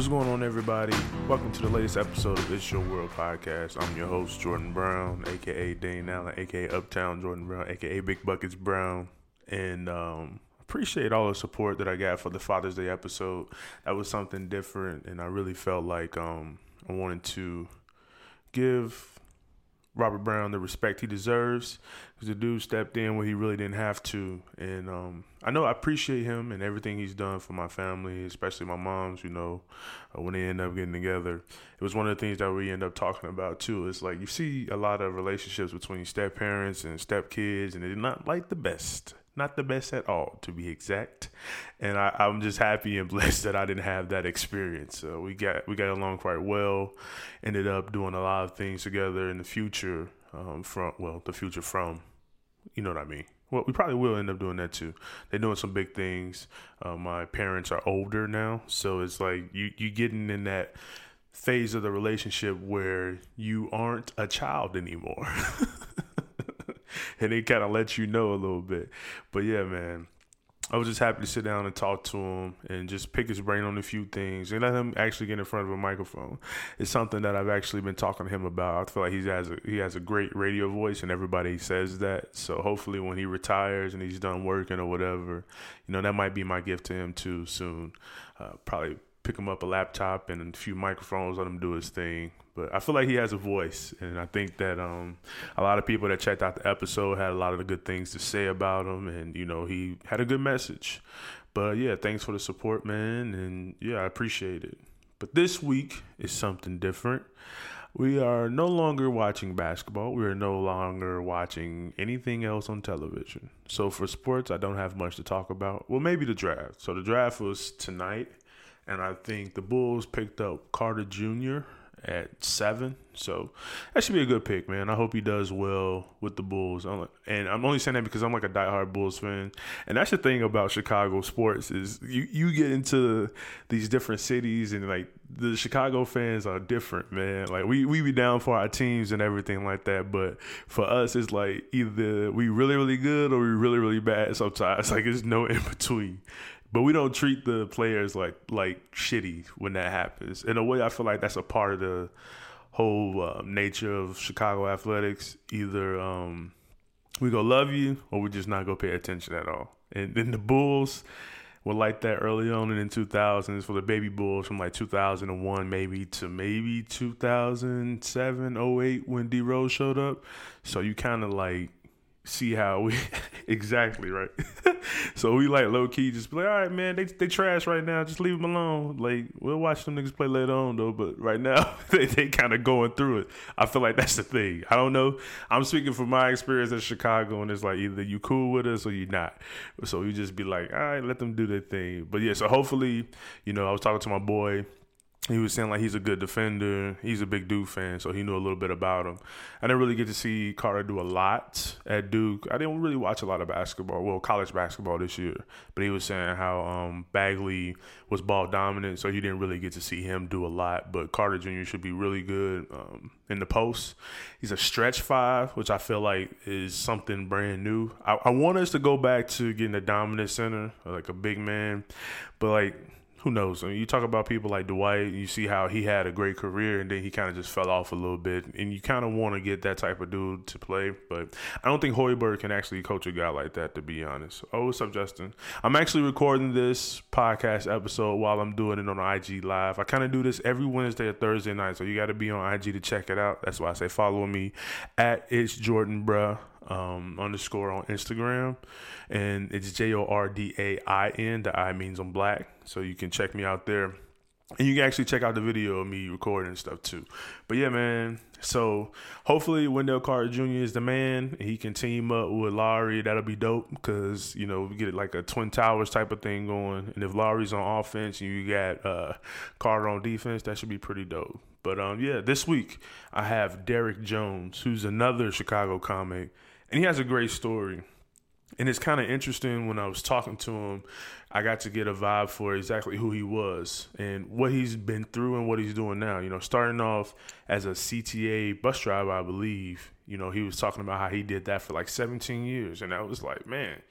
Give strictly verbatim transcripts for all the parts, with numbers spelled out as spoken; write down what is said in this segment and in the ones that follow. What's going on, everybody? Welcome to the latest episode of It's Your World Podcast. I'm your host, Jordan Brown, a k a. Dane Allen, a k a. Uptown Jordan Brown, a k a. Big Buckets Brown. And um, appreciate all the support that I got for the Father's Day episode. That was something different, and I really felt like um, I wanted to give Robert Brown the respect he deserves, because the dude stepped in when he really didn't have to. And um, I know I appreciate him and everything he's done for my family, especially my mom's, you know, uh, when they end up getting together. It was one of the things that we end up talking about, too. It's like you see a lot of relationships between step-parents and step-kids, and they're not like the best. Not the best at all, to be exact. And I, I'm just happy and blessed that I didn't have that experience. So we got we got along quite well. Ended up doing a lot of things together in the future. Um, from well, the future from, you know what I mean. Well, we probably will end up doing that too. They're doing some big things. Uh, my parents are older now, so it's like you you getting in that phase of the relationship where you aren't a child anymore. And they kind of let you know a little bit. But yeah, man, I was just happy to sit down and talk to him and just pick his brain on a few things and let him actually get in front of a microphone. It's something that I've actually been talking to him about. I feel like he has a, he has a great radio voice, and everybody says that. So hopefully when he retires and he's done working or whatever, you know, that might be my gift to him too soon. Uh, probably pick him up a laptop and a few microphones, let him do his thing. But I feel like he has a voice, and I think that um, a lot of people that checked out the episode had a lot of the good things to say about him, and, you know, he had a good message. But, yeah, thanks for the support, man, and, yeah, I appreciate it. But this week is something different. We are no longer watching basketball. We are no longer watching anything else on television. So, for sports, I don't have much to talk about. Well, maybe the draft. So, the draft was tonight, and I think the Bulls picked up Carter Junior at seven, so that should be a good pick, man. I hope he does well with the Bulls. I'm like, and I'm only saying that because I'm like a diehard Bulls fan, and that's the thing about Chicago sports is you you get into these different cities, and like the Chicago fans are different, man. Like we we be down for our teams and everything like that, but for us it's like either we really really good or we really really bad sometimes. Like there's no in between. But we don't treat the players like like shitty when that happens. In a way, I feel like that's a part of the whole uh, nature of Chicago athletics. Either um, we go love you or we just not go pay attention at all. And then the Bulls were like that early on in the two thousands for the baby Bulls from like two thousand one maybe to maybe two thousand seven, oh eight when D-Rose showed up. So you kind of like see how we exactly right. So we like low key just be like, all right, man, they they trash right now. Just leave them alone. Like we'll watch them niggas play later on though. But right now they they kind of going through it. I feel like that's the thing. I don't know. I'm speaking from my experience in Chicago, and it's like either you cool with us or you not. So you just be like, all right, let them do their thing. But yeah, so hopefully, you know, I was talking to my boy. He was saying like he's a good defender. He's a big Duke fan, so he knew a little bit about him. I didn't really get to see Carter do a lot at Duke. I didn't really watch a lot of basketball, well, college basketball this year. But he was saying how um, Bagley was ball dominant, so you didn't really get to see him do a lot. But Carter Junior should be really good um, in the post. He's a stretch five, which I feel like is something brand new. I, I want us to go back to getting a dominant center, like a big man, but like – who knows? I mean, you talk about people like Dwight, you see how he had a great career and then he kind of just fell off a little bit. And you kind of want to get that type of dude to play. But I don't think Hoiberg can actually coach a guy like that, to be honest. Oh, what's up, Justin? I'm actually recording this podcast episode while I'm doing it on I G Live. I kind of do this every Wednesday or Thursday night. So you got to be on I G to check it out. That's why I say follow me at It's Jordan Bruh. Um, underscore on Instagram, and it's J O R D A I N. The I means I'm black, so you can check me out there, and you can actually check out the video of me recording and stuff too. But yeah, man, so hopefully Wendell Carter Junior is the man, and he can team up with Lowry. That'll be dope, because you know we get like a Twin Towers type of thing going, and if Lowry's on offense and you got uh, Carter on defense, that should be pretty dope. But um, yeah, this week I have Darrick Jones, who's another Chicago comic. And he has a great story. And it's kind of interesting when I was talking to him, I got to get a vibe for exactly who he was and what he's been through and what he's doing now. You know, starting off as a C T A bus driver, I believe, you know, he was talking about how he did that for like seventeen years. And I was like, man,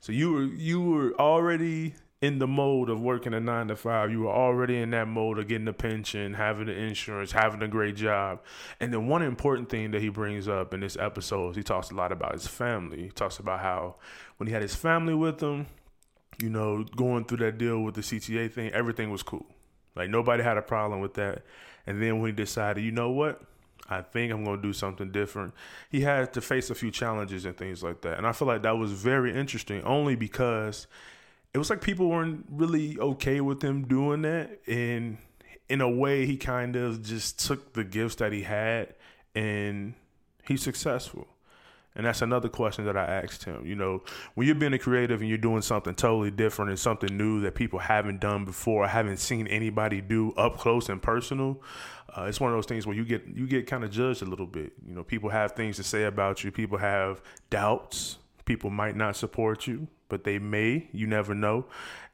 so you were you were already in the mode of working a nine to five. You were already in that mode of getting a pension, having the insurance, having a great job. And then one important thing that he brings up in this episode is he talks a lot about his family. He talks about how when he had his family with him, you know, going through that deal with the C T A thing, everything was cool. Like, nobody had a problem with that. And then when he decided, you know what? I think I'm going to do something different. He had to face a few challenges and things like that. And I feel like that was very interesting, only because it was like people weren't really okay with him doing that. And in a way, he kind of just took the gifts that he had and he's successful. And that's another question that I asked him. You know, when you're being a creative and you're doing something totally different and something new that people haven't done before, haven't seen anybody do up close and personal, uh, it's one of those things where you get you get kind of judged a little bit. You know, people have things to say about you. People have doubts. People might not support you, but they may. You never know.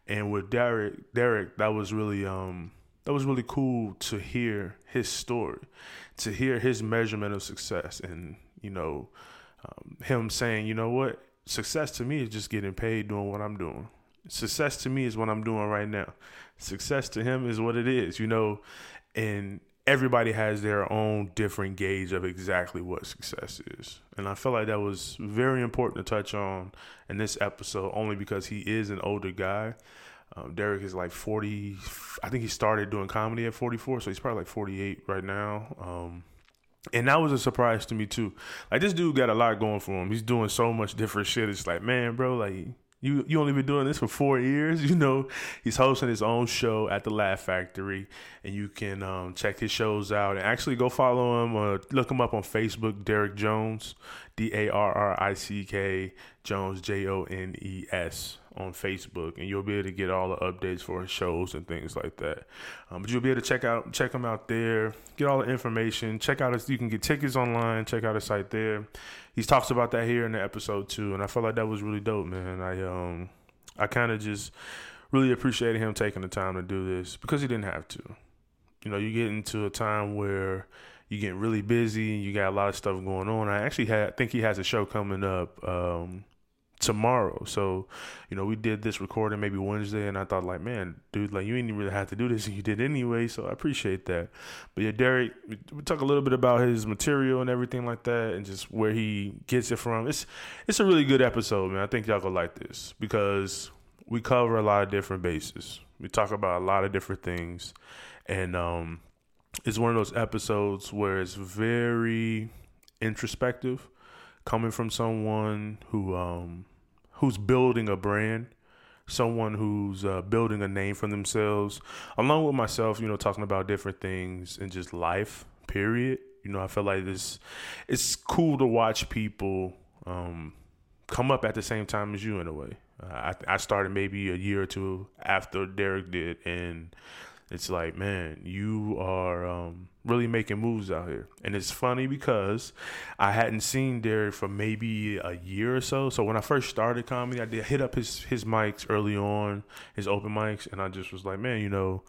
And with Darrick, Darrick, that was really um, that was really cool to hear his story, to hear his measurement of success, and you know. Um, him saying, you know what, success to me is just getting paid doing what I'm doing. Success to me is what I'm doing right now. Success to him is what it is, you know, and everybody has their own different gauge of exactly what success is. And I feel like that was very important to touch on in this episode, only because he is an older guy. Um, Darrick is like forty. I think he started doing comedy at forty-four. So he's probably like forty-eight right now. Um, And that was a surprise to me, too. Like, this dude got a lot going for him. He's doing so much different shit. It's like, man, bro, like, you, you only been doing this for four years. You know, he's hosting his own show at The Laugh Factory. And you can um, check his shows out. And actually go follow him or look him up on Facebook, Darrick Jones, D A R R I C K, Jones, J O N E S, on Facebook. And you'll be able to get all the updates for his shows and things like that. Um, but you'll be able to check out, check him out there, get all the information, check out his, you can get tickets online, check out his site there. He talks about that here in the episode too. And I felt like that was really dope, man. I, um, I kind of just really appreciated him taking the time to do this because he didn't have to. You know, you get into a time where you get really busy and you got a lot of stuff going on. I actually had, I think he has a show coming up, um, tomorrow. So, you know, we did this recording maybe Wednesday, and I thought, like, man, dude, like, you didn't really have to do this, and you did anyway, so I appreciate that. But yeah, Darrick, we talk a little bit about his material and everything like that, and just where he gets it from. It's it's a really good episode, man. I think y'all gonna like this because we cover a lot of different bases. We talk about a lot of different things, and um, it's one of those episodes where it's very introspective, coming from someone who um. who's building a brand, someone who's uh, building a name for themselves, along with myself, you know, talking about different things and just life, period. You know, I feel like this, it's cool to watch people um, come up at the same time as you in a way. Uh, I, I started maybe a year or two after Darrick did, and it's like, man, you are um, really making moves out here. And it's funny because I hadn't seen Darrick for maybe a year or so. So when I first started comedy, I did hit up his his mics early on, his open mics. And I just was like, man, you know,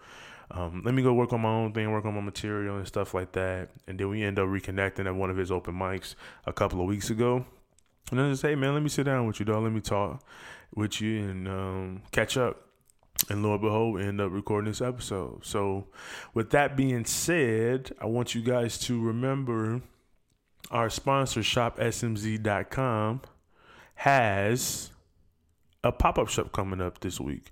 um, let me go work on my own thing, work on my material and stuff like that. And then we end up reconnecting at one of his open mics a couple of weeks ago. And I just, hey, man, let me sit down with you, dog. Let me talk with you and um, catch up. And lo and behold, we end up recording this episode. So with that being said, I want you guys to remember our sponsor, Shop S M Z dot com, has a pop-up shop coming up this week,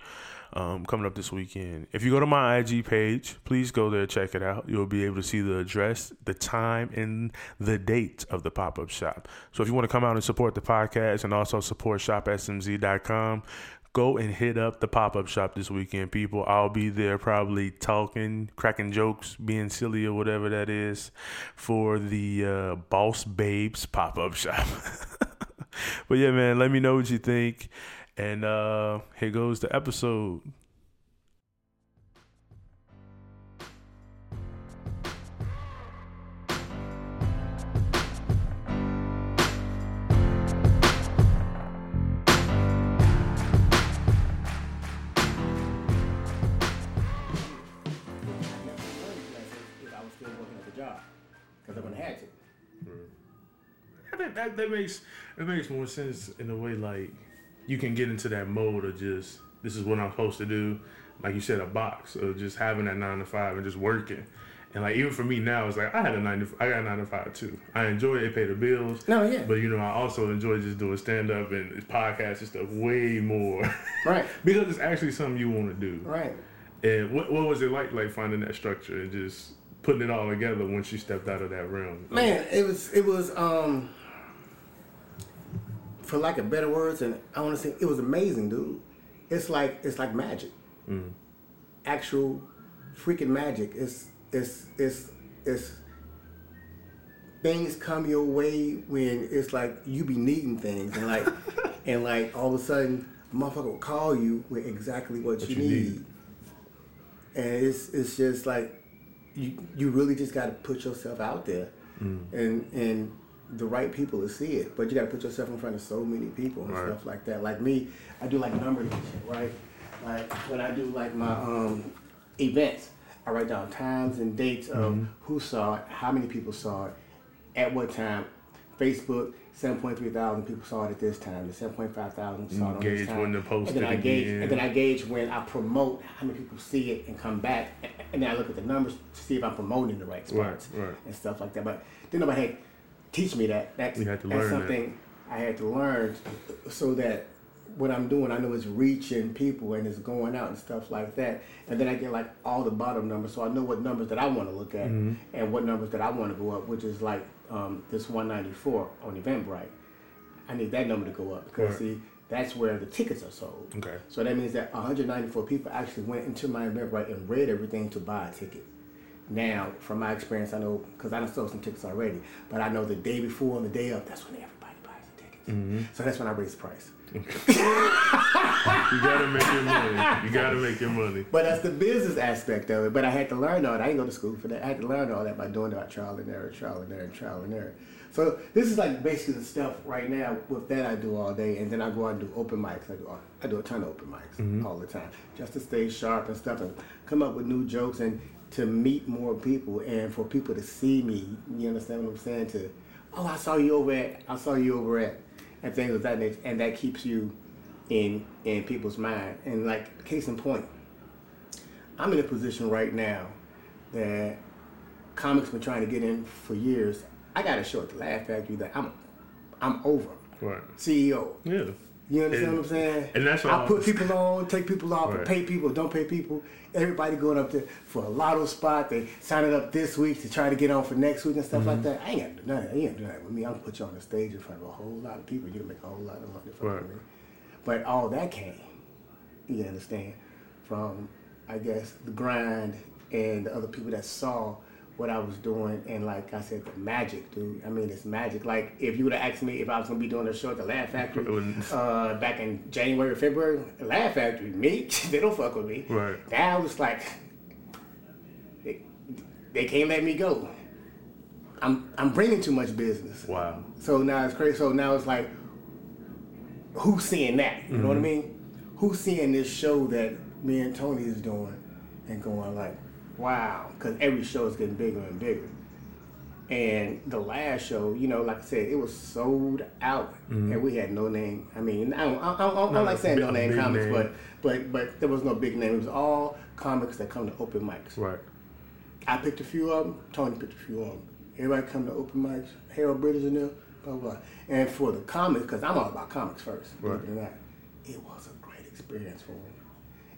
um, coming up this weekend. If you go to my I G page, please go there, check it out. You'll be able to see the address, the time, and the date of the pop-up shop. So if you want to come out and support the podcast and also support Shop S M Z dot com, go and hit up the pop-up shop this weekend, people. I'll be there probably talking, cracking jokes, being silly or whatever that is for the uh, Boss Babes pop-up shop. But yeah, man, let me know what you think. And uh, here goes the episode. That, that makes it makes more sense in a way. Like, you can get into that mode of just this is what I'm supposed to do. Like you said, a box of just having that nine to five and just working. And like, even for me now, it's like I had a nine to, I got a nine to five too. I enjoy it, it pay the bills. No, yeah. But you know, I also enjoy just doing stand up and podcasts and stuff way more. Right. Because it's actually something you want to do. Right. And what what was it like, like finding that structure and just putting it all together once you stepped out of that realm? Man, it was it was um, for lack of better words, and I want to say it was amazing, dude. It's like it's like magic. Mm. Actual freaking magic. It's It's it's it's things come your way when it's like you be needing things, and like and like all of a sudden a motherfucker will call you with exactly what, what you, you need. need. And it's it's just like you you really just gotta put yourself out there mm. and and the right people to see it. But you gotta put yourself in front of so many people and right. stuff like that. Like me, I do like numbers and shit, right? Like when I do like my um, events. I write down times and dates of mm-hmm. who saw it, how many people saw it, at what time. Facebook, seven point three thousand people saw it at this time. The seven point five thousand saw it on this time. When the post and then I gauge, end. And then I gauge when I promote how many people see it and come back. And then I look at the numbers to see if I'm promoting the right spots right, right. and stuff like that. But then nobody had teach me that. That's, had to that's something that. I had to learn so that what I'm doing, I know it's reaching people and it's going out and stuff like that. And then I get like all the bottom numbers, so I know what numbers that I want to look at mm-hmm. and what numbers that I want to go up, which is like um, this one ninety-four on Eventbrite. I need that number to go up because right. see, that's where the tickets are sold. Okay. So that means that one hundred ninety-four people actually went into my Eventbrite and read everything to buy a ticket. Now, from my experience, I know, because I done sold some tickets already, but I know the day before and the day of, that's when everybody buys the tickets. Mm-hmm. So that's when I raise the price. You gotta make your money. You gotta make your money. But that's the business aspect of it. But I had to learn all that. I didn't go to school for that. I had to learn all that by doing that trial and error, trial and error, trial and error. So this is like basically the stuff right now. With that, I do all day, and then I go out and do open mics. I do all, I do a ton of open mics mm-hmm. all the time, just to stay sharp and stuff, and come up with new jokes and to meet more people and for people to see me. You understand what I'm saying? To oh, I saw you over at. I saw you over at. And things of that nature, and that keeps you in in people's mind. And like case in point, I'm in a position right now that comics been trying to get in for years. I got to show at the Laugh Factory that I'm I'm over right. C E O. Yeah, you understand and, what I'm saying? And that's what I put people on, take people off, right. pay people, don't pay people. Everybody going up there for a lotto spot. They signing up this week to try to get on for next week and stuff mm-hmm. like that. I ain't got to do nothing. You ain't do nothing with me. I'm going to put you on the stage in front of a whole lot of people. You're going to make a whole lot of money from right. me. But all that came, you understand, from, I guess, the grind and the other people that saw what I was doing, and like I said, the magic, dude. I mean, it's magic. Like, if you would have asked me if I was gonna be doing a show at the Laugh Factory uh, back in January or February, the Laugh Factory, me, they don't fuck with me. Right. Now it's like, they, they can't let me go. I'm I'm bringing too much business. Wow. So now it's crazy. So now it's like, who's seeing that? You mm-hmm. know what I mean? Who's seeing this show that me and Tony is doing and going like, wow, because every show is getting bigger and bigger. And the last show, you know, like I said, it was sold out, mm-hmm. and we had no name. I mean, I don't, I don't, I don't no, like saying no name comics, name. but but but there was no big name. It was all comics that come to open mics. Right. I picked a few of them. Tony picked a few of them. Everybody come to open mics. Harold Bridges and them, blah blah. And for the comics, because I'm all about comics first. Right. Believe it or not, it was a great experience for them.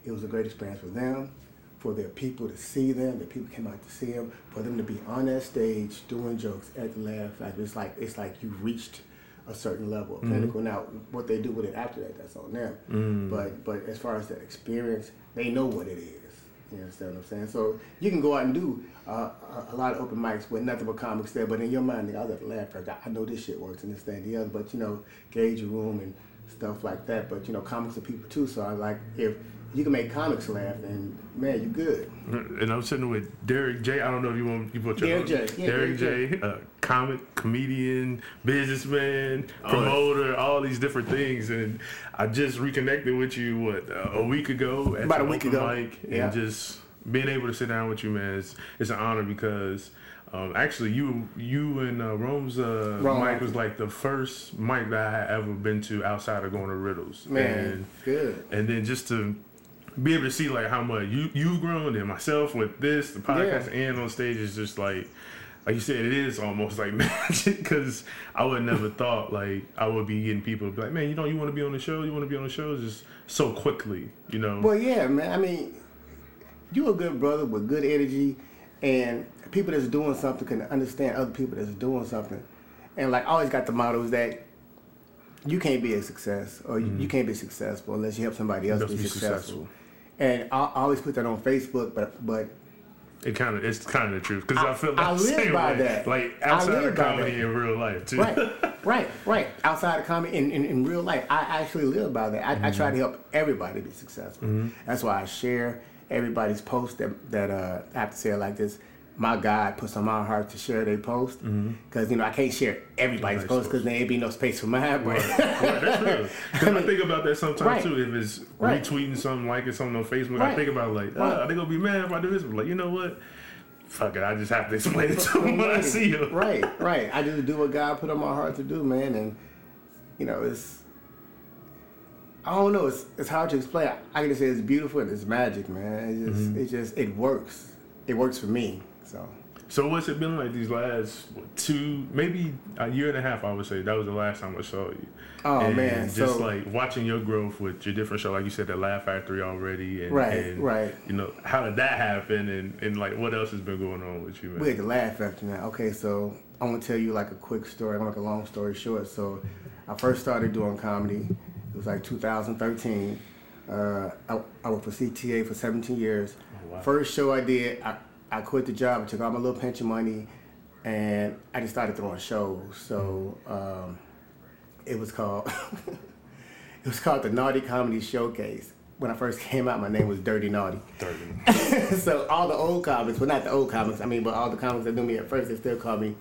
It was a great experience for them. For their people to see them, the people came out to see them, for them to be on that stage doing jokes at the Laugh Factory. It's like it's like you reached a certain level of pinnacle. Mm-hmm. Now, what they do with it after that, that's on them. Mm-hmm. But but as far as that experience, they know what it is. You understand what I'm saying? So you can go out and do uh, a lot of open mics with nothing but comics there, but in your mind, the other Laugh Factory, I know this shit works and this, that, and the other, but you know, gauge your room and stuff like that. But you know, comics are people too, so I like if. You can make comics laugh, and man, you good. And I'm sitting with Darrick J. I don't know if you want you put your Darrick J. Yeah, Darrick J. J. Uh, comic, comedian, businessman, promoter, all these different things. And I just reconnected with you what uh, a week ago at about a week ago, mic, yeah. and just being able to sit down with you, man, is it's an honor because um, actually you you and uh, Rome's uh, mic was like the first mic that I had ever been to outside of going to Riddles. Man, and, good. And then just to be able to see like how much you you've grown and myself with this, the podcast, yeah. and on stage is just like. Like you said, it is almost like magic because I would never thought like I would be getting people to be like, man, you know, you want to be on the show, you want to be on the show just so quickly, you know. Well, yeah, man. I mean, you a good brother with good energy, and people that's doing something can understand other people that's doing something. And like I always got the motto is that you can't be a success or mm-hmm. you can't be successful unless you help somebody else be, be successful. successful. And I, I always put that on Facebook, but but. It kind of it's kind of the truth because I, I feel like I live by way. that. Like outside of comedy in real life too. Right, right, right. Outside of comedy in, in, in real life, I actually live by that. I, mm-hmm. I try to help everybody be successful. Mm-hmm. That's why I share everybody's post that that uh, I have to say it like this. My God puts on my heart to share their post because mm-hmm. you know I can't share everybody's post because there'd be no space for mine. Right, right. That's real. Because I, mean, I think about that sometimes right. too. If it's right. retweeting something, liking something on Facebook, right. I think about like, oh, right. are they gonna be mad if I do this? But like, you know what? Fuck it, I just have to explain it to them when I see them. Right, right. I just do what God put on my heart to do, man. And you know, it's I don't know. It's it's hard to explain. I, I can just say it's beautiful and it's magic, man. It just mm-hmm. it just it works. It works for me. So. so what's it been like these last what, two, maybe a year and a half, I would say. That was the last time I saw you. Oh, and man. Just so, like watching your growth with your different show, like you said, the Laugh Factory already. And, right, and, right. You know, how did that happen and, and like what else has been going on with you, man? We're at the Laugh Factory now. Okay, so I'm going to tell you like a quick story. I'm going to make a long story short. So I first started doing comedy. It was like two thousand thirteen. Uh, I, I worked for C T A for seventeen years. Oh, wow. First show I did, I, I quit the job. I took all my little pension money, and I just started throwing shows. So um, it was called it was called the Naughty Comedy Showcase. When I first came out, my name was Dirty Naughty. Dirty. So all the old comics, well not the old comics, I mean, but all the comics that knew me at first, they still called me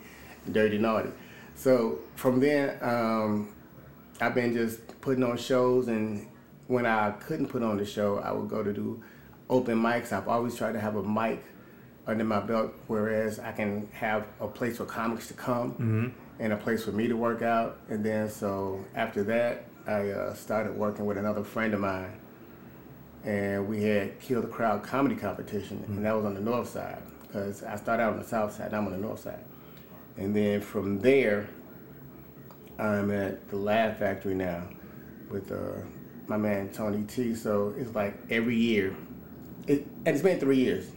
Dirty Naughty. So from then, um, I've been just putting on shows, and when I couldn't put on the show, I would go to do open mics. I've always tried to have a mic under my belt, whereas I can have a place for comics to come mm-hmm. and a place for me to work out. And then so after that, I uh, started working with another friend of mine, and we had Kill the Crowd comedy competition, mm-hmm. and that was on the north side because I started out on the south side, now I'm on the north side. And then from there, I'm at the Laugh Factory now with uh, my man Tony T. So it's like every year, it, and it's been three years.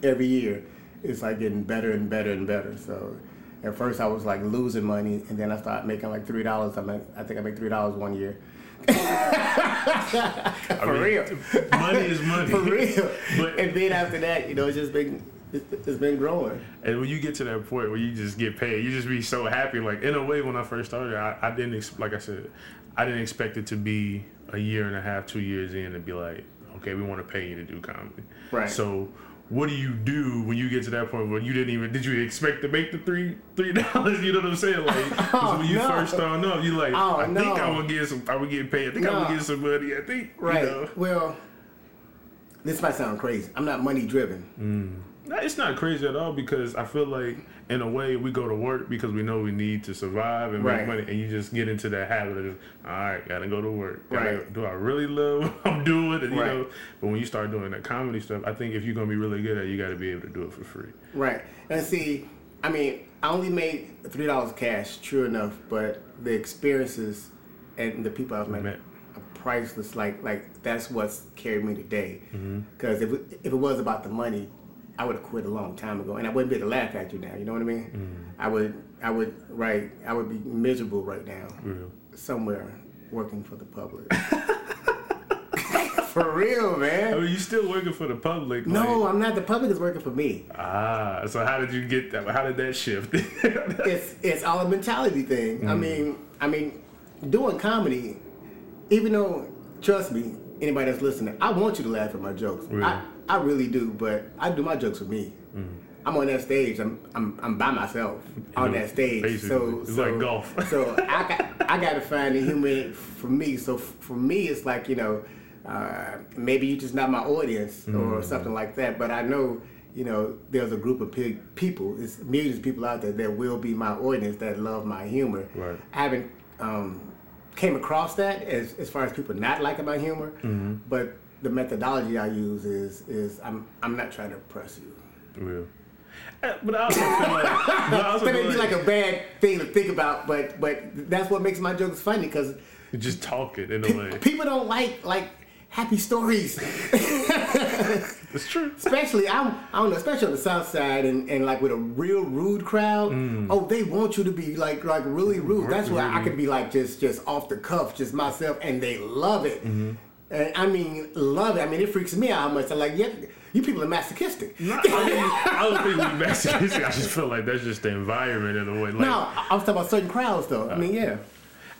Every year, it's like getting better and better and better. So at first I was like losing money, and then I started making like three dollars. I mean, I think I made three dollars one year. For I mean, real, money is money. For real. But, and then after that, you know, it's just been it's, it's been growing. And when you get to that point where you just get paid, you just be so happy. Like in a way, when I first started, I, I didn't ex- like I said, I didn't expect it to be a year and a half, two years in, and be like, okay, we want to pay you to do comedy. Right. So. What do you do when you get to that point where you didn't even, did you expect to make the three, three dollars? You know what I'm saying? Like, oh, when you no. first started up, you're like, oh, I no. think I would get some, I would get paid. I think no. I would get some money. I think, right. You know. Well, this might sound crazy. I'm not money driven. Mm. No, it's not crazy at all because I feel like, in a way, we go to work because we know we need to survive and right. make money. And you just get into that habit of, just, all right, got to go to work. Gotta, right. Do I really love what I'm doing? And, you right. know, but when you start doing that comedy stuff, I think if you're going to be really good at it, you got to be able to do it for free. Right. And see, I mean, I only made three dollars cash, true enough, but the experiences and the people I've met Man. are priceless. Like, like that's what's carried me today. Because mm-hmm. if, if it was about the money, I would have quit a long time ago, and I wouldn't be at the Laugh Factory now. You know what I mean? Mm. I would, I would, right? I would be miserable right now, real. somewhere working for the public. For real, man. I mean, you still working for the public? No, like... I'm not. The public is working for me. Ah, so how did you get that? How did that shift? it's it's all a mentality thing. Mm. I mean, I mean, doing comedy, even though, trust me, anybody that's listening, I want you to laugh at my jokes. Really? I, I really do, but I do my jokes for me. Mm. I'm on that stage. I'm I'm I'm by myself on that stage. Basically. So it's so, like golf. So I got, I got to find the humor for me. So for me, it's like you know, uh, maybe you're just not my audience mm. or something like that. But I know, you know, there's a group of pe- people, it's millions of people out there that will be my audience that love my humor. Right. I haven't um, came across that as, as far as people not liking my humor, mm-hmm. but the methodology I use is is I'm I'm not trying to impress you. Real. But I also feel like... But also so it'd be like, like a bad thing to think about, but but that's what makes my jokes funny, because... You just talk it in a pe- way. People don't like, like, happy stories. It's true. Especially, I'm, I don't know, especially on the South Side and, and like with a real rude crowd. Mm. Oh, they want you to be like like really rude. Really? That's where I could be like just, just off the cuff, just myself, and they love it. Mm-hmm. And I mean, love it. I mean, it freaks me out how much. I'm like, yeah, you people are masochistic. No, I mean, I don't think we're masochistic. I just feel like that's just the environment in a way. Like, no, I was talking about certain crowds, though. Uh, I mean, yeah.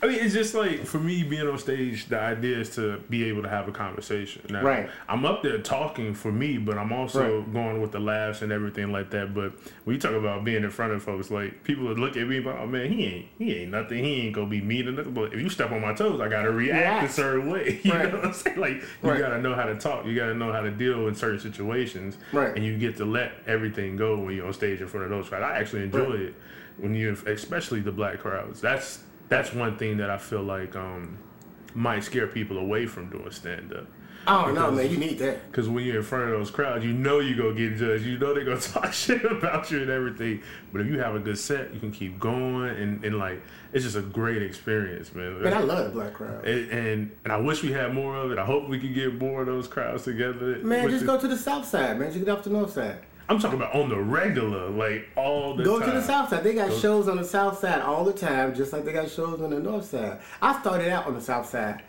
I mean, it's just like, for me, being on stage, the idea is to be able to have a conversation. Now, right. I'm up there talking for me, but I'm also right. going with the laughs and everything like that. But when you talk about being in front of folks, like, people would look at me and be like, oh, man, he ain't, he ain't nothing. He ain't going to be mean or nothing. But if you step on my toes, I got to react yes. a certain way. You right. know what I'm saying? Like, you right. got to know how to talk. You got to know how to deal in certain situations. Right. And you get to let everything go when you're on stage in front of those crowds. I actually enjoy right. it when you, especially the black crowds. That's... That's one thing that I feel like um, might scare people away from doing stand-up. Oh, no, man, you need that. Because when you're in front of those crowds, you know you're going to get judged. You know they're going to talk shit about you and everything. But if you have a good set, you can keep going. And, and like, it's just a great experience, man. And I love black crowds. And, and and I wish we had more of it. I hope we could get more of those crowds together. Man, just the, go to the South Side, man. Just get off the North Side. I'm talking about on the regular, like all the Go time. Go to the South Side. They got Go. shows on the South Side all the time, just like they got shows on the North Side. I started out on the South Side.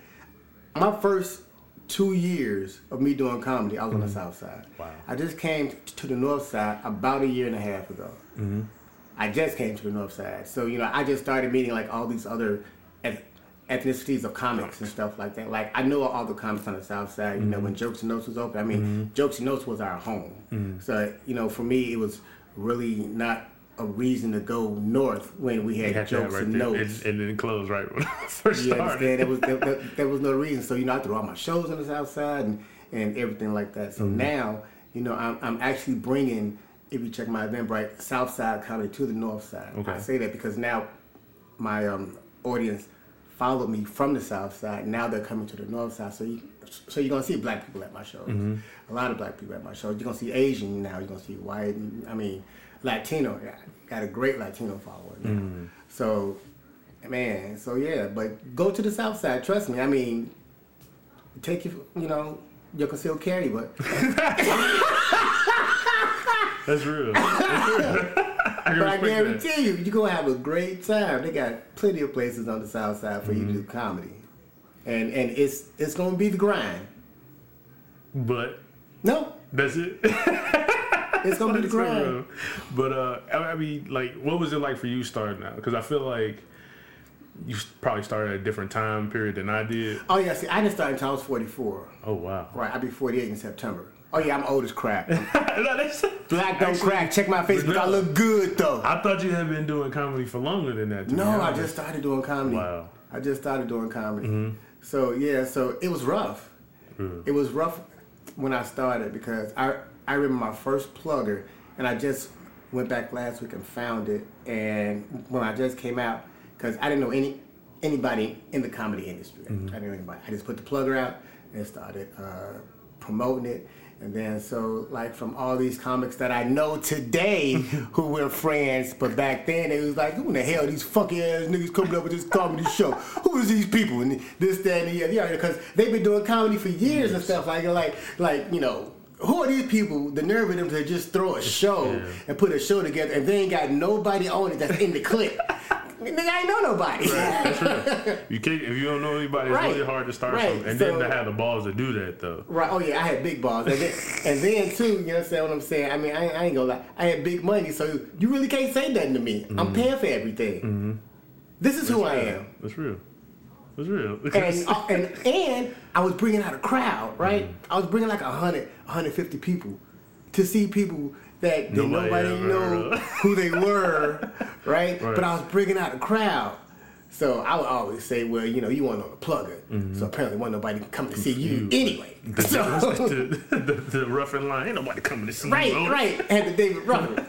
My first two years of me doing comedy, I was mm-hmm. on the South Side. Wow. I just came to the North Side about a year and a half ago. Mm-hmm. I just came to the North Side. So, you know, I just started meeting like all these other ethnicities of comics and stuff like that. Like, I know all the comics on the South Side, you mm-hmm. know, when Jokes and Notes was open. I mean, mm-hmm. Jokes and Notes was our home. Mm-hmm. So, you know, for me, it was really not a reason to go north when we had Jokes right and there. Notes. And then it closed right when I first you started. There was, there, there, there was no reason. So, you know, I threw all my shows on the South Side and, and everything like that. So mm-hmm. now, you know, I'm, I'm actually bringing, if you check my Eventbrite, South Side comedy to the North Side. Okay. I say that because now my um, audience followed me from the South Side. Now they're coming to the North Side. So, you, so you're going to see black people at my shows. Mm-hmm. A lot of black people at my shows. You're going to see Asian now. You're going to see white. I mean, Latino. Got a great Latino follower now. Mm-hmm. So, man. So, yeah. But go to the South Side. Trust me. I mean, take your, you know, your concealed carry. But That's real. That's real. I but I guarantee that. you, you're going to have a great time. They got plenty of places on the South Side for mm-hmm. you to do comedy. And and it's it's going to be the grind. But? No. That's it? It's going to be the grind. Real. But, uh, I mean, like, what was it like for you starting out? Because I feel like you probably started at a different time period than I did. Oh, yeah. See, I didn't start until I was forty-four. Oh, wow. Right. I'll be forty-eight in September. Oh, yeah, I'm old as crap. No, that's, Black don't actually, crack. Check my Facebook. I look good, though. I thought you had been doing comedy for longer than that. No, I just started doing comedy. Wow. I just started doing comedy. Mm-hmm. So, yeah, so it was rough. Mm. It was rough when I started because I, I remember my first plugger, and I just went back last week and found it. And when I just came out, because I didn't know any anybody in the comedy industry. Mm-hmm. I didn't know anybody. I just put the plugger out and started uh, promoting it. And then, so, like, from all these comics that I know today who were friends, but back then, it was like, who in the hell are these funky-ass niggas coming up with this comedy show? Who is these people? And this, that, and the other. Yeah, because they've been doing comedy for years yes. and stuff like that. Like, like, you know, who are these people, the nerve of them to just throw a show yeah. and put a show together, and they ain't got nobody on it that's in the clip? Nigga, I ain't know nobody. Right, that's real. You can't, if you don't know anybody, it's right. really hard to start right. something. And so, then to have the balls to do that, though. Right. Oh, yeah, I had big balls. And then, and then too, you know what I'm saying? I mean, I, I ain't gonna lie. I had big money, so you really can't say nothing to me. Mm-hmm. I'm paying for everything. Mm-hmm. This is that's who real. I am. That's real. That's real. And, uh, and, and I was bringing out a crowd, right? Mm-hmm. I was bringing like one hundred, one hundred fifty people to see people that nobody, nobody knew who they were, right? right? But I was bringing out a crowd. So I would always say, well, you know, you weren't on the plugger, mm-hmm. so apparently wasn't nobody coming to see you anyway. The, so. the, the, the Ruffin line, ain't nobody coming to see right, you. Right, right, and the David Ruffin.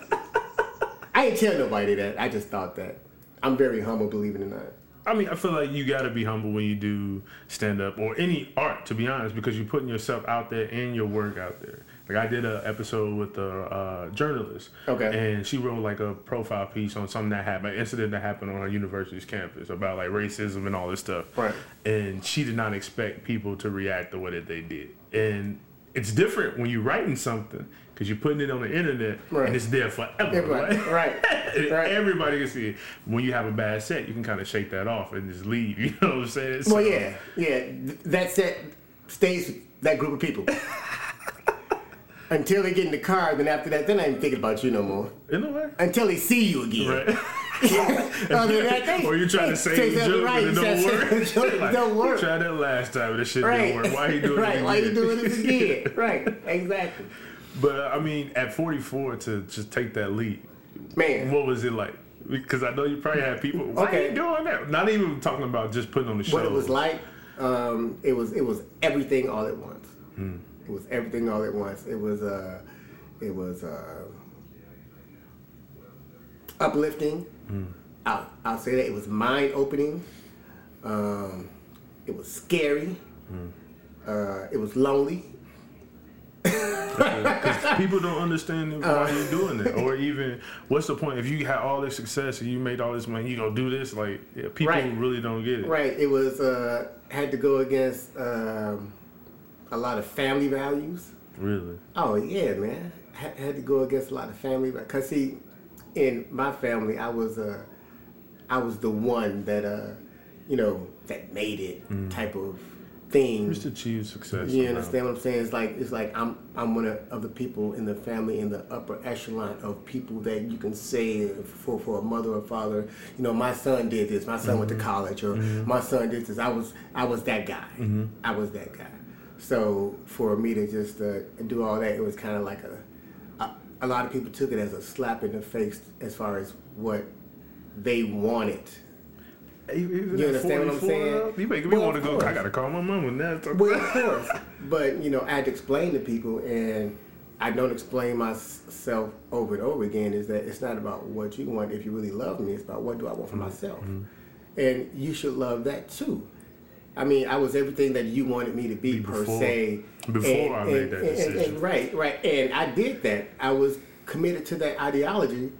I ain't tell nobody that. I just thought that. I'm very humble, believe it or not. I mean, I feel like you got to be humble when you do stand-up or any art, to be honest, because you're putting yourself out there and your work out there. Like, I did an episode with a uh, journalist, okay, and she wrote, like, a profile piece on something that happened, an incident that happened on our university's campus about, like, racism and all this stuff. Right. And she did not expect people to react the way that they did. And it's different when you're writing something because you're putting it on the internet, right, and it's there forever. Right, right. right. Everybody can see it. When you have a bad set, you can kind of shake that off and just leave, you know what I'm saying? Well, so, yeah, yeah. That set stays with that group of people. Until they get in the car, then after that, they're not even thinking about you no more. In a way. Until they see you again. Right. Other than that, they, or you're trying they, to say the joke right, and it don't work. It don't, like, don't work. Try that last time and this shit right. didn't work. Why you doing right. it again? Right, why you doing this again? Right, exactly. But, uh, I mean, at forty-four, to just take that leap, man, what was it like? Because I know you probably had people, why okay. are you doing that? Not even talking about just putting on the show. What it was like, um, it was it was everything all at once. Mm. It was everything all at once. It was, uh, it was uh, uplifting. Mm. I'll, I'll say that. It was mind-opening. Um, it was scary. Mm. Uh, it was lonely. Because people don't understand why you're doing that, or even what's the point if you had all this success and you made all this money, you gonna do this? Like, yeah, people right. really don't get it. Right. It was uh, had to go against. Um, A lot of family values. Really? Oh, yeah, man. I had to go against a lot of family values. Because, see, in my family, I was uh, I was the one that, uh, you know, that made it mm. type of thing. Just achieve success. You understand what I'm saying? It's like it's like I'm I'm one of the people in the family in the upper echelon of people that you can say for, for a mother or father, you know, my son did this, my son mm-hmm. went to college, or mm-hmm. my son did this. I was, I was that guy. Mm-hmm. I was that guy. So for me to just uh, do all that, it was kind of like a, a, a lot of people took it as a slap in the face as far as what they wanted. Even you understand what I'm saying? You make me well, want to go, course. I got to call my mom and that. Well, of course. But, you know, I had to explain to people, and I don't explain myself over and over again, is that it's not about what you want if you really love me. It's about what do I want for mm-hmm. myself. Mm-hmm. And you should love that, too. I mean, I was everything that you wanted me to be, be per se. Before and, I and, made that and, decision. And, and, right, right. And I did that. I was committed to that ideology,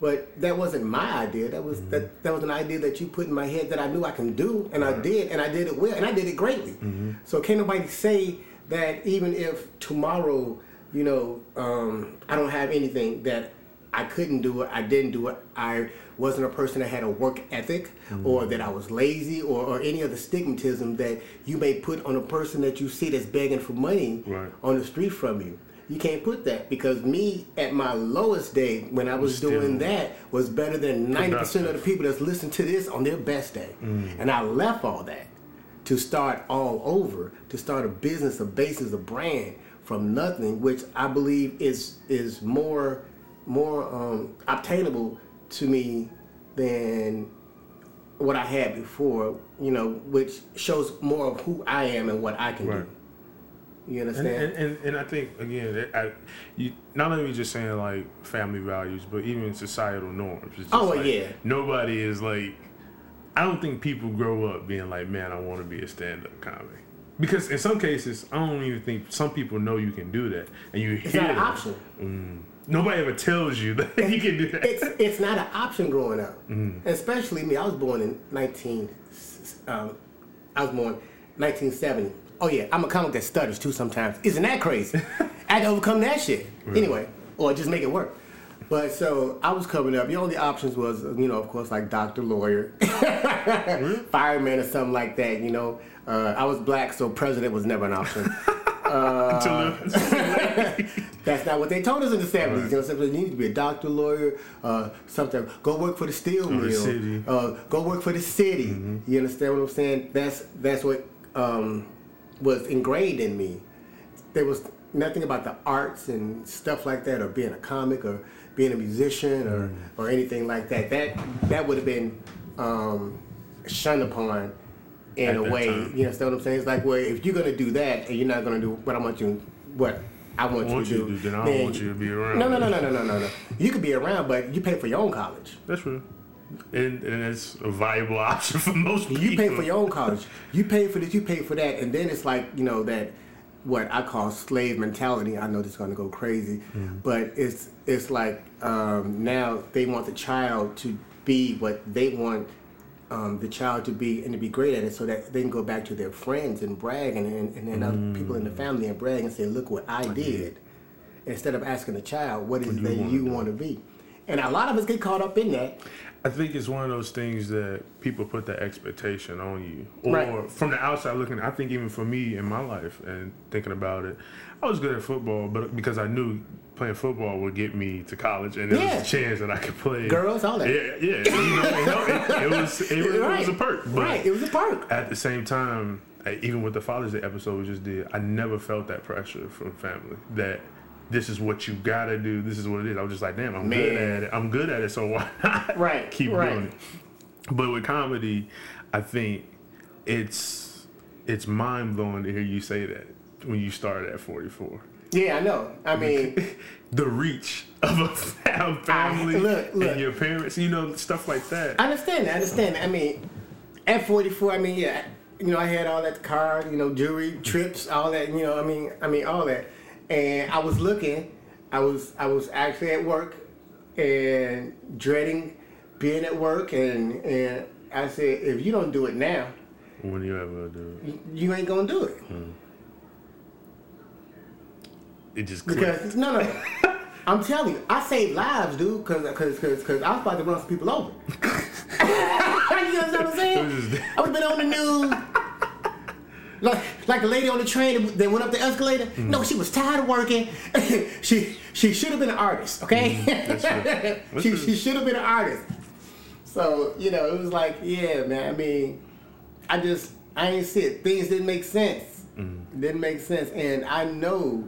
but that wasn't my idea. That was mm-hmm. that, that was an idea that you put in my head that I knew I can do, and right. I did, and I did it well, and I did it greatly. Mm-hmm. So can't nobody say that even if tomorrow, you know, um, I don't have anything that I couldn't do it, I didn't do it, I wasn't a person that had a work ethic, mm-hmm. or that I was lazy, or, or any other stigmatism that you may put on a person that you see that's begging for money right. on the street from you. You can't put that, because me at my lowest day when I was Still, doing that was better than ninety percent of the people that's listening to this on their best day. Mm-hmm. And I left all that to start all over, to start a business, a basis, a brand from nothing, which I believe is is more... more um, obtainable to me than what I had before, you know, which shows more of who I am and what I can right. do. You understand? And and, and, and I think, again, I, you, not only just saying, like, family values, but even societal norms. It's just oh, like, yeah. Nobody is, like, I don't think people grow up being like, man, I want to be a stand-up comic. Because in some cases, I don't even think some people know you can do that. And you it's hear not an option. Mm. Nobody ever tells you that you can do that. It's it's not an option growing up, mm. especially me. I was born in nineteen. Um, I was born nineteen seventy. Oh yeah, I'm a comic that stutters too sometimes. Isn't that crazy? I had to overcome that shit really? Anyway, or just make it work. But so I was coming up. The only options was, you know, of course, like doctor, lawyer, mm-hmm. fireman, or something like that. You know, uh, I was black, so president was never an option. Uh, that's not what they told us in the seventies. Right. You know, something you need to be a doctor, lawyer, uh, something. Go work for the steel mill. The uh, go work for the city. Mm-hmm. You understand what I'm saying? That's that's what um, was ingrained in me. There was nothing about the arts and stuff like that, or being a comic, or being a musician, mm-hmm. or, or anything like that. That that would have been um, shunned upon in At a way. Time. You understand what I'm saying? It's like, well, if you're going to do that and you're not going to do what I want you, what I want, I want you to do, do, then I don't then, want you to be around. No, no, no, no, no, no, no, no. You could be around, but you pay for your own college. That's real. And and it's a viable option for most people. You pay for your own college. You pay for this, you pay for that, and then it's like, you know, that what I call slave mentality. I know this is going to go crazy, mm-hmm. but it's it's like um, now they want the child to be what they want um, the child to be and to be great at it, so that they can go back to their friends and brag and and, and then mm-hmm. other people in the family and brag and say, look what I, I did. did. Instead of asking the child, what is what it that you want to be? And a lot of us get caught up in that. I think it's one of those things that people put the expectation on you. Or right. from the outside looking, I think even for me in my life and thinking about it, I was good at football, but because I knew playing football would get me to college and there yeah. was a chance that I could play. Girls, all that. Yeah, yeah. You know, you know, it, it, was, it, was, right. it was a perk. But right, it was a perk. At the same time, even with the Father's Day episode we just did, I never felt that pressure from family that... This is what you gotta do. This is what it is. I was just like, damn, I'm Man. good at it. I'm good at it, so why not right. keep right. doing it? But with comedy, I think it's it's mind blowing to hear you say that when you started at forty-four. Yeah, I know. I mean, the reach of a family I, look, look. and your parents, you know, stuff like that. I understand. I understand. I mean, at forty-four, I mean, yeah, you know, I had all that car, you know, jewelry, trips, all that. You know, I mean, I mean, all that. And I was looking, I was I was actually at work and dreading being at work, and, and I said, if you don't do it now, when you ever do it, you ain't gonna do it. Hmm. It just clicked. Because no no, I'm telling you, I saved lives, dude, because because because I was about to run some people over. You know what I'm saying? I would've been on the news. Like like a lady on the train that went up the escalator. Mm-hmm. No, she was tired of working. she she should have been an artist, okay? Mm, that's right. she she should have been an artist. So, you know, it was like, yeah, man, I mean, I just, I ain't shit. Things didn't make sense. Mm-hmm. Didn't make sense. And I know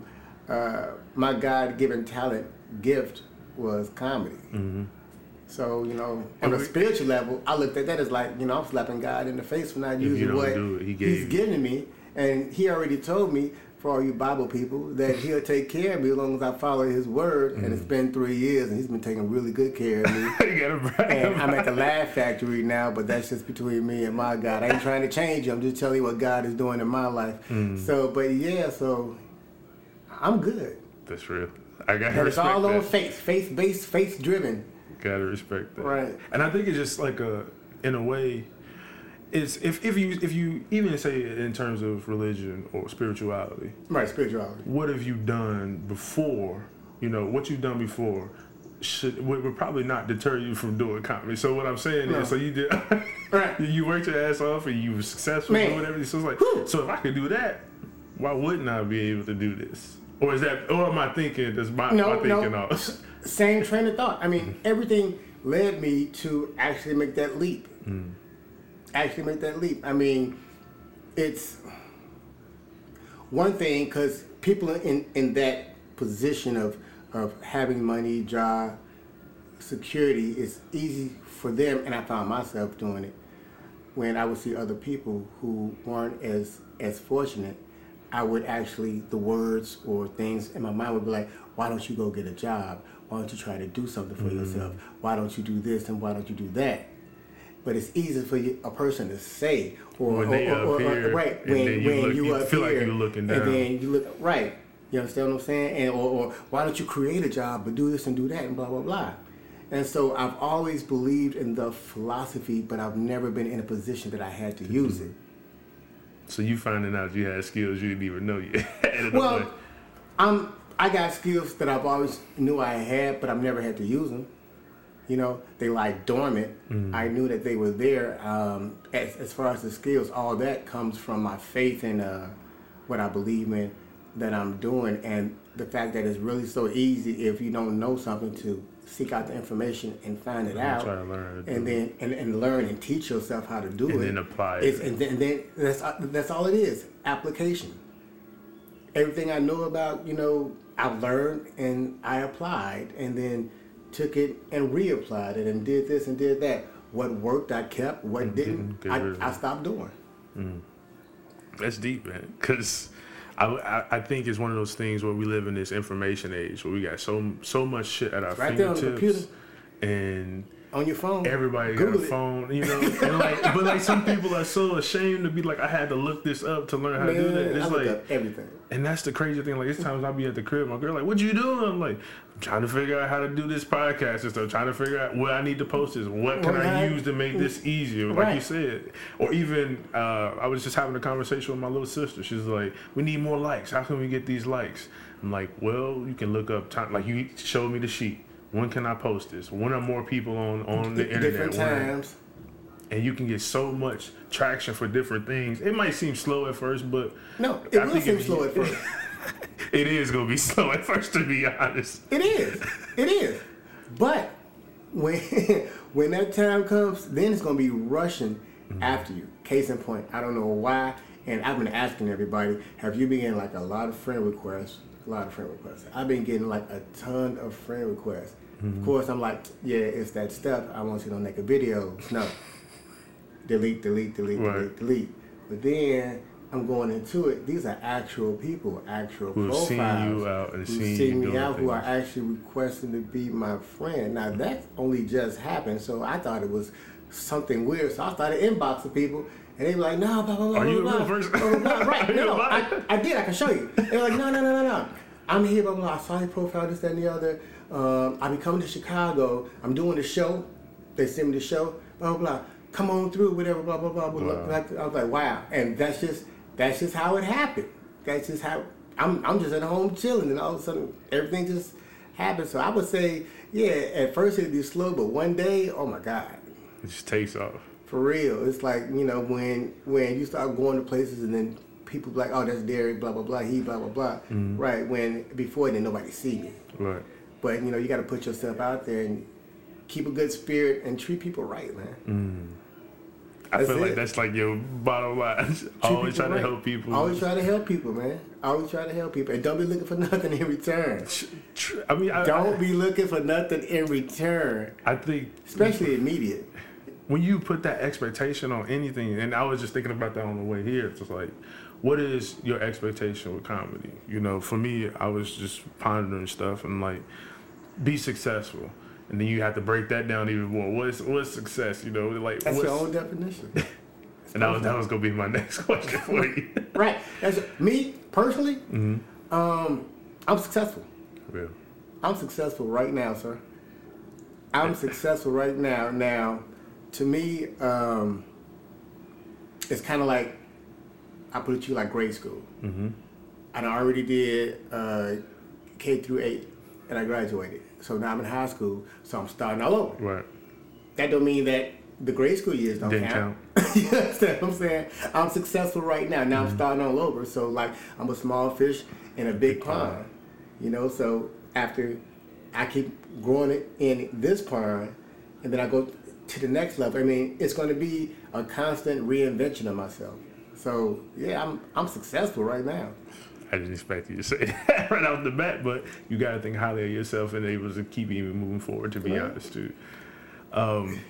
uh, my God-given talent gift was comedy. Mm-hmm. So, you know, on a spiritual level, I looked at that as like, you know, I'm slapping God in the face for not using what it, he he's you. giving me. And he already told me, for all you Bible people, that he'll take care of me as long as I follow his word. Mm-hmm. And it's been three years, and he's been taking really good care of me. You gotta and I'm at the Laugh Factory now, but that's just between me and my God. I ain't trying to change you. I'm just telling you what God is doing in my life. Mm. So, but yeah, so I'm good. That's real. I got to respect that. It's all on faith, faith-based, faith-driven. Gotta respect that, right? And I think it's just like a, in a way, it's if if you if you even say it in terms of religion or spirituality, right? Spirituality. What have you done before? You know what you've done before should would probably not deter you from doing comedy. So what I'm saying no. is, so you did, right? You worked your ass off and you were successful doing everything. So it's like, Whew. so if I could do that, why wouldn't I be able to do this? Or is that? Or am I thinking? Is my, no, my thinking no. off? Same train of thought. I mean, everything led me to actually make that leap. Mm. Actually make that leap. I mean, it's one thing because people in, in that position of, of having money, job, security, it's easy for them, and I found myself doing it, when I would see other people who weren't as, as fortunate, I would actually, the words or things in my mind would be like, why don't you go get a job? Why don't you try to do something for mm-hmm. yourself? Why don't you do this and why don't you do that? But it's easy for you, a person to say, or when they or, or, appear, or, or, right when you when look, you, you feel appear, like you're looking down, and then you look right. You understand what I'm saying? And or, or why don't you create a job but do this and do that and blah blah blah. And so I've always believed in the philosophy, but I've never been in a position that I had to mm-hmm. use it. So you finding out you had skills you didn't even know you had. Well, way. I'm. I got skills that I've always knew I had, but I've never had to use them. You know, they lie dormant. Mm-hmm. I knew that they were there. Um, as, as far as the skills, all that comes from my faith in uh, what I believe in that I'm doing, and the fact that it's really so easy if you don't know something to seek out the information and find it I'm out, try to learn and then and, and learn and teach yourself how to do and it, and then apply it's, it, and then, and then that's that's all it is, application. Everything I know about, you know, I learned and I applied and then took it and reapplied it and did this and did that. What worked, I kept. What didn't, didn't I, I stopped doing. Mm. That's deep, man. Because I, I, I think it's one of those things where we live in this information age where we got so so much shit at our right fingertips. There on the computer. And on your phone. Everybody Google got a it. phone, you know. And like, but like some people are so ashamed to be like, I had to look this up to learn how man, to do that. It's I look like up everything. And that's the crazy thing. Like, it's times I'll be at the crib, my girl, like, what you doing? I'm like, I'm trying to figure out how to do this podcast and stuff. Trying to figure out what I need to post is what can right. I use to make this easier, like right. you said. Or even, uh, I was just having a conversation with my little sister. She's like, we need more likes. How can we get these likes? I'm like, well, you can look up time. Like, you showed me the sheet. When can I post this? When are more people on, on the internet? Different times. And you can get so much traction for different things. It might seem slow at first, but... No, it I will think seem it, slow at first. It is going to be slow at first, to be honest. It is. It is. But when when that time comes, then it's going to be rushing mm-hmm. after you. Case in point, I don't know why, and I've been asking everybody, have you been getting like a lot of friend requests? A lot of friend requests. I've been getting like a ton of friend requests. Mm-hmm. Of course, I'm like, yeah, it's that stuff. I want to see no naked videos. No. Delete, delete, delete, right. delete, delete. But then I'm going into it. These are actual people, actual who profiles. Who have seen you out and seen you seen me out, things. Who are actually requesting to be my friend. Now, mm-hmm. that only just happened, so I thought it was something weird. So I started inboxing people, and they were like, no, blah, blah, blah, are blah, you blah, blah, blah, blah. Right, no, no, I, I did. I can show you. They were like, no, no, no, no, no. I'm here, blah, blah, blah. I saw your profile, this, that, and the other. Um, I'll be coming to Chicago. I'm doing the show. They send me the show, blah, blah, blah. Come on through, whatever, blah, blah, blah, blah, wow. blah. I was like, wow. And that's just that's just how it happened. That's just how I'm I'm just at home chilling, and all of a sudden everything just happened. So I would say, yeah, at first it'd be slow, but one day, oh my God. It just takes off. For real. It's like, you know, when when you start going to places and then people be like, oh, that's Derrick, blah, blah, blah, he, blah, blah, blah. Mm-hmm. Right. When before then nobody see me. Right. But you know, you gotta put yourself out there and keep a good spirit and treat people right, man. Mm. I that's feel it. Like that's like your bottom line. Always try right. to help people. Always try to help people, man. Always try to help people. And don't be looking for nothing in return. I mean, I, Don't I, be looking for nothing in return. I think... Especially immediate. When you put that expectation on anything, and I was just thinking about that on the way here, it's just like, what is your expectation with comedy? You know, for me, I was just pondering stuff and like, be successful. And then you have to break that down even more. What's what's success? You know, like that's your own definition. And that was that was gonna be my next question for you. Right. That's me personally. Mm-hmm. Um, I'm successful. Yeah. I'm successful right now, sir. I'm successful right now. Now, to me, um, it's kind of like I put it to you like grade school. Mm-hmm. And I already did uh, K through eight, and I graduated. So now I'm in high school, so I'm starting all over. Right. That don't mean that the grade school years don't Didn't count. count. You understand what I'm saying? I'm successful right now. Now mm-hmm. I'm starting all over. So, like, I'm a small fish in a big pond. You know, so after I keep growing it in this pond, and then I go to the next level. I mean, it's going to be a constant reinvention of myself. So, yeah, I'm I'm successful right now. I didn't expect you to say that right off the bat, but you got to think highly of yourself and able to keep even moving forward, to be right. honest, too. Um,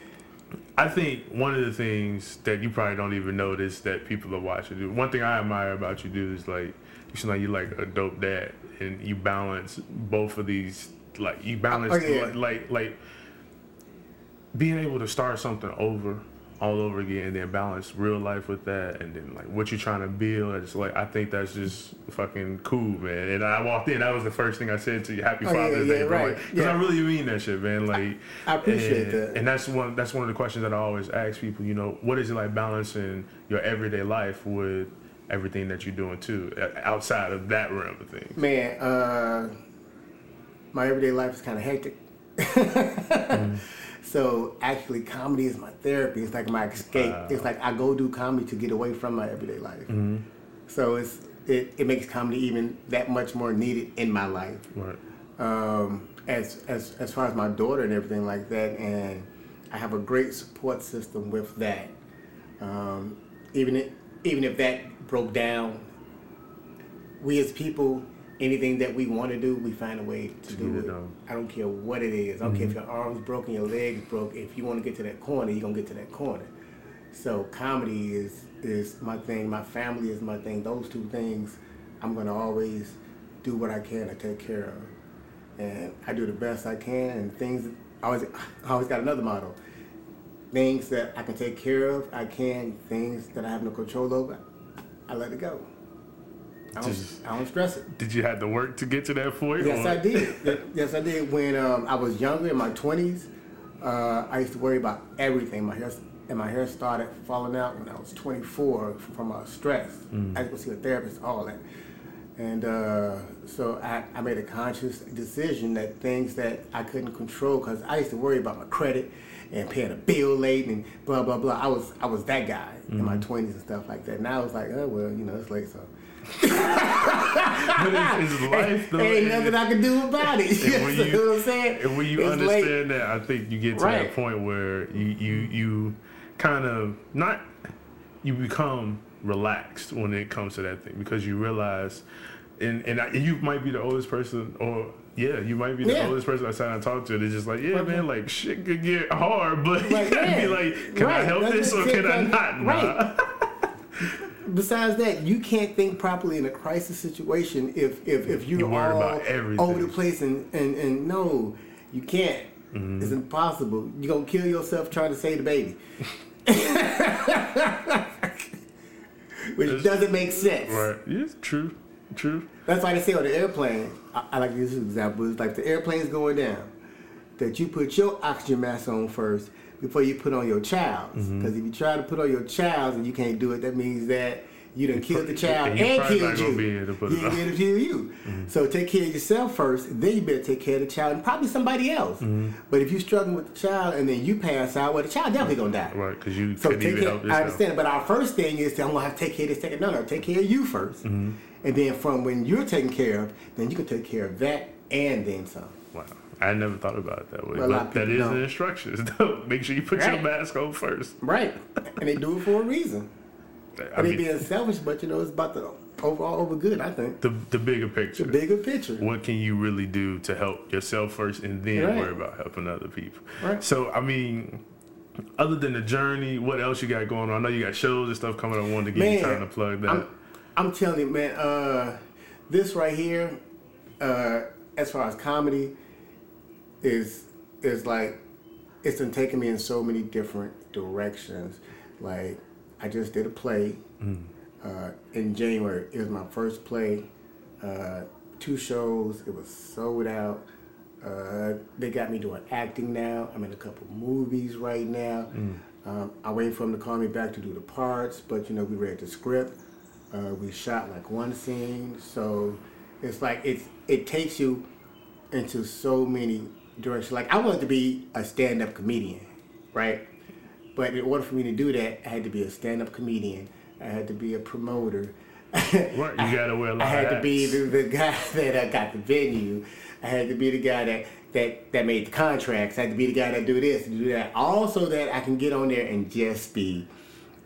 I think one of the things that you probably don't even notice that people are watching do. One thing I admire about you do is, like, you seem like you're, like, a dope dad, and you balance both of these, like, you balance, oh, yeah. like, like, like, being able to start something over. all over again and then balance real life with that and then like what you're trying to build. It's like I think that's just fucking cool, man. And I walked in, that was the first thing I said to you, happy oh, Father's yeah, yeah, Day, bro. Right. Because yeah. I really mean that shit, man. Like I, I appreciate and, that. And that's one that's one of the questions that I always ask people, you know, what is it like balancing your everyday life with everything that you're doing too, outside of that realm of things? Man, uh, my everyday life is kinda hectic. mm-hmm. So actually, comedy is my therapy. It's like my escape. Wow. It's like I go do comedy to get away from my everyday life. Mm-hmm. So it's it, it makes comedy even that much more needed in my life. Right. Um, as as as far as my daughter and everything like that, and I have a great support system with that. Um, even it, even if that broke down, we as people Anything that we want to do, we find a way to, to do it. Done. I don't care what it is. I don't mm-hmm. care if your arm's broken, your leg's broke. If you want to get to that corner, you're going to get to that corner. So comedy is is my thing. My family is my thing. Those two things, I'm going to always do what I can to take care of. And I do the best I can. And things, I always, I always got another motto. Things that I can take care of, I can. Things that I have no control over, I let it go. I don't, just, I don't stress it. Did you have to work to get to that point? Yes, or? I did. Yes, I did. When um, I was younger, in my twenties, uh, I used to worry about everything. My hair and my hair started falling out when I was twenty-four from uh, stress. Mm. I had to go see a therapist, all that. And uh, so I, I made a conscious decision that things that I couldn't control, because I used to worry about my credit and paying a bill late and blah, blah, blah. I was I was that guy mm-hmm. in my twenties and stuff like that. Now I was like, oh, well, you know, it's late, so. But it's, it's life, though. Ain't nothing I can do about it. You know, you know what I'm saying? And when you it's understand late. That, I think you get to right. that point where you, you, you kind of not, you become relaxed when it comes to that thing, because you realize, and and, I, and you might be the oldest person, or yeah, you might be the yeah. oldest person I sat and talked to. They're just like, yeah, man, like shit could get hard, but like, you gotta yeah. be like, can right. I help That's this or can I not? Right. Besides that, you can't think properly in a crisis situation if if if you're, you're worried about everything, all over the place, and and and no, you can't. Mm-hmm. It's impossible. You're gonna kill yourself trying to save the baby. Which it's, doesn't make sense. Right. Yeah, true. True. That's why they say on the airplane, I, I like to use this example, it's like the airplane's going down, that you put your oxygen mask on first before you put on your child's. Because mm-hmm. if you try to put on your child's and you can't do it, that means that you done killed the child and, and killed you. Be to put you ain't going to kill you. Mm-hmm. So take care of yourself first, then you better take care of the child and probably somebody else. Mm-hmm. But if you're struggling with the child and then you pass out, well, the child definitely going to die. Right, because you so can't even care, help yourself. I understand, but our first thing is to, I'm going to have to take care of this, take it. No, no, take care of you first. Mm-hmm. And then from when you're taken care of, then you can take care of that and then some. Wow. I never thought about it that way. Well, but that is don't. The instructions. Make sure you put right. your mask on first. Right. And they do it for a reason. I mean, they being selfish, but you know it's about the overall over good. I think the the bigger picture. The bigger picture. What can you really do to help yourself first, and then right. worry about helping other people? Right. So I mean, other than the journey, what else you got going on? I know you got shows and stuff coming up. I wanted to get man, you time to plug that. I'm, I'm telling you, man. Uh, this right here, uh, as far as comedy, is is like it's been taking me in so many different directions, like. I just did a play mm. uh, in January. It was my first play, uh, two shows. It was sold out. Uh, they got me doing acting now. I'm in a couple movies right now. Mm. Um, I waited for them to call me back to do the parts, but you know we read the script. Uh, we shot like one scene, so it's like it's it takes you into so many directions. Like I wanted to be a stand-up comedian, right? But in order for me to do that, I had to be a stand-up comedian. I had to be a promoter. Right, you gotta wear a lot I had of to be the, the guy that uh, got the venue. I had to be the guy that, that, that made the contracts. I had to be the guy that do this and do that. All so that I can get on there and just be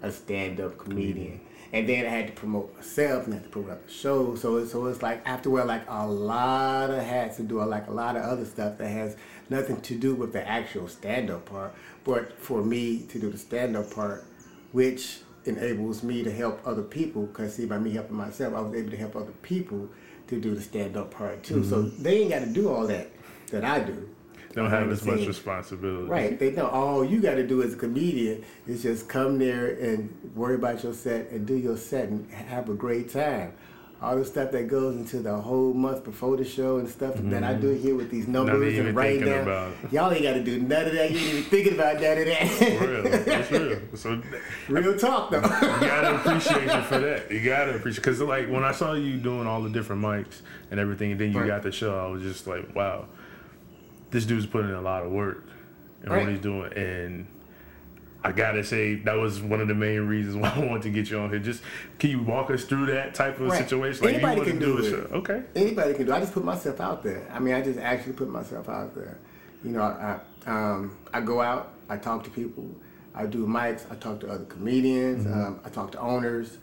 a stand-up comedian. Mm-hmm. And then I had to promote myself and I had to promote the show. So, so it's like I have to wear like a lot of hats and do like a lot of other stuff that has nothing to do with the actual stand-up part. But for me to do the stand-up part, which enables me to help other people, because see, by me helping myself, I was able to help other people to do the stand-up part too. Mm-hmm. So they ain't got to do all that that I do. They don't have as much responsibility. Right. They know all you got to do as a comedian is just come there and worry about your set and do your set and have a great time. All the stuff that goes into the whole month before the show and stuff mm-hmm. that I do here with these numbers and writing down. About. Y'all ain't got to do none of that. You ain't even thinking about none of that. For real. That's real. So, real talk, though. You got to appreciate you for that. You got to appreciate. Because, like, when I saw you doing all the different mics and everything, and then you right. got the show, I was just like, wow, this dude's putting in a lot of work and right. what he's doing. And I gotta say, that was one of the main reasons why I wanted to get you on here. Just, can you walk us through that type of right. situation? Like, anybody can do, do it. Show. Okay. Anybody can do it. I just put myself out there. I mean, I just actually put myself out there. You know, I I, um, I go out, I talk to people, I do mics, I talk to other comedians, mm-hmm. um, I talk to owners,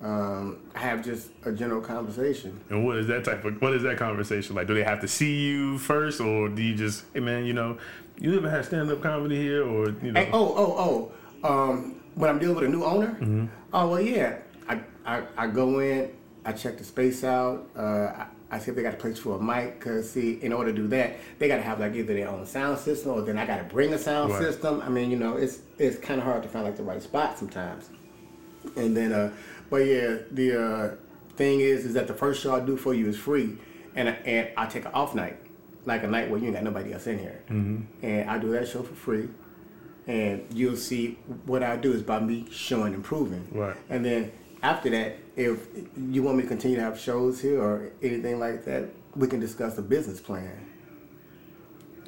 um, have just a general conversation. And what is that type of, what is that conversation like? Do they have to see you first, or do you just, hey man, you know, you ever had stand-up comedy here, or, you know? Hey, oh, oh, oh. Um, when I'm dealing with a new owner, mm-hmm. oh, well, yeah. I, I, I go in, I check the space out, uh, I, I see if they got a place for a mic, because, see, in order to do that, they got to have, like, either their own sound system, or then I got to bring a sound right. system. I mean, you know, it's it's kind of hard to find, like, the right spot sometimes. And then, uh, but, yeah, the uh, thing is, is that the first show I do for you is free, and I, and I take an off night, like a night where you ain't got nobody else in here. Mm-hmm. And I do that show for free, and you'll see what I do is by me showing and proving. Right. And then after that, if you want me to continue to have shows here or anything like that, we can discuss the business plan.